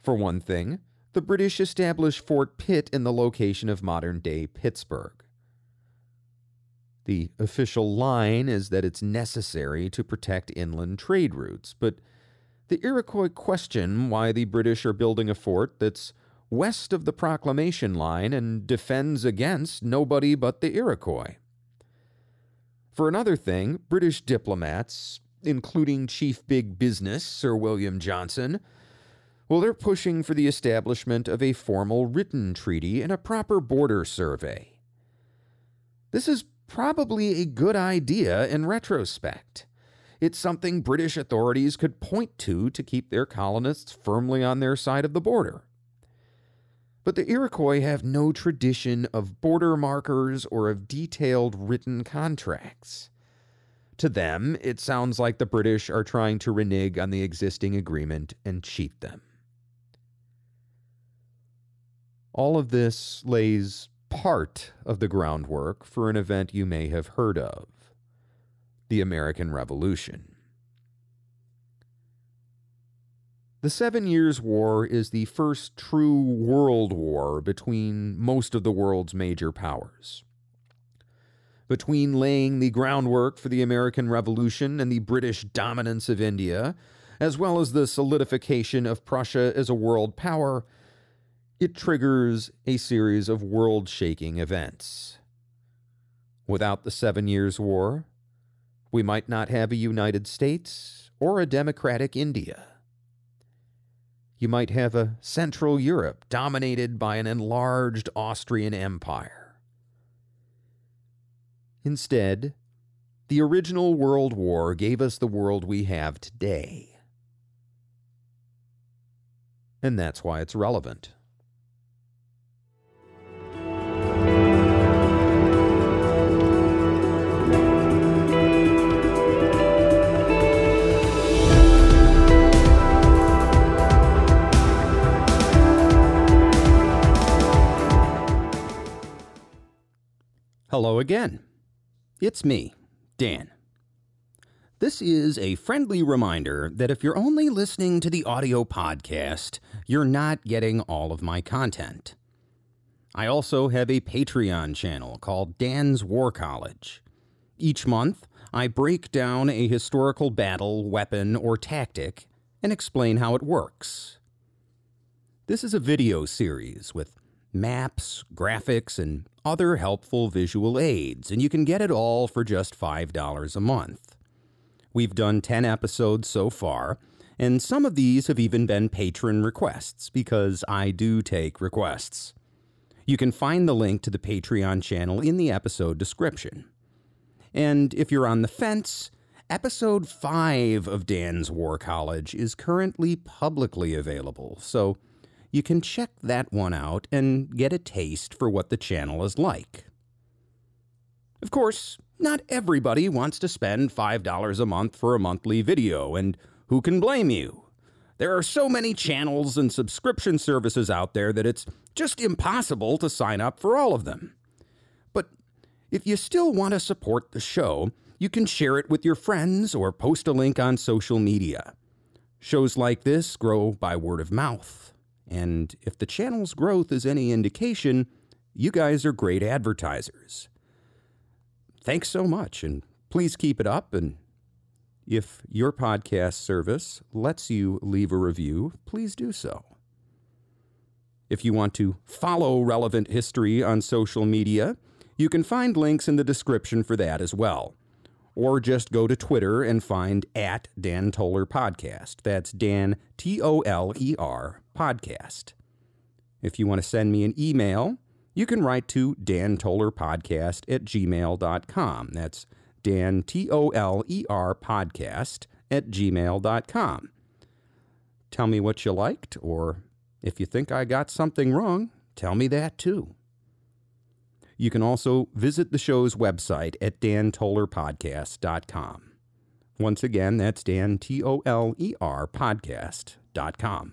For one thing, the British established Fort Pitt in the location of modern-day Pittsburgh. The official line is that it's necessary to protect inland trade routes, but the Iroquois question why the British are building a fort that's west of the Proclamation Line and defends against nobody but the Iroquois. For another thing, British diplomats, including Chief Big Business Sir William Johnson, well, they're pushing for the establishment of a formal written treaty and a proper border survey. This is probably a good idea in retrospect. It's something British authorities could point to keep their colonists firmly on their side of the border. But the Iroquois have no tradition of border markers or of detailed written contracts. To them, it sounds like the British are trying to renege on the existing agreement and cheat them. All of this lays part of the groundwork for an event you may have heard of: the American Revolution. The 7 Years' War is the first true world war between most of the world's major powers. Between laying the groundwork for the American Revolution and the British dominance of India, as well as the solidification of Prussia as a world power, it triggers a series of world-shaking events. Without the 7 Years' War, we might not have a United States or a democratic India. You might have a Central Europe dominated by an enlarged Austrian Empire. Instead, the original World War gave us the world we have today. And that's why it's relevant. Hello again. It's me, Dan. This is a friendly reminder that if you're only listening to the audio podcast, you're not getting all of my content. I also have a Patreon channel called Dan's War College. Each month, I break down a historical battle, weapon, or tactic and explain how it works. This is a video series with maps, graphics, and other helpful visual aids, and you can get it all for just $5 a month. We've done 10 episodes so far, and some of these have even been patron requests, because I do take requests. You can find the link to the Patreon channel in the episode description. And if you're on the fence, episode 5 of Dan's War College is currently publicly available, so you can check that one out and get a taste for what the channel is like. Of course, not everybody wants to spend $5 a month for a monthly video, and who can blame you? There are so many channels and subscription services out there that it's just impossible to sign up for all of them. But if you still want to support the show, you can share it with your friends or post a link on social media. Shows like this grow by word of mouth, and if the channel's growth is any indication, you guys are great advertisers. Thanks so much, and please keep it up. And if your podcast service lets you leave a review, please do so. If you want to follow Relevant History on social media, you can find links in the description for that as well. Or just go to Twitter and find @DanTolerPodcast. That's Dan, T-O-L-E-R, podcast. If you want to send me an email, you can write to dantolerpodcast@gmail.com. That's Dan, T-O-L-E-R, podcast@gmail.com. Tell me what you liked, or if you think I got something wrong, tell me that too. You can also visit the show's website at dantolerpodcast.com. Once again, that's Dan, T-O-L-E-R, podcast.com.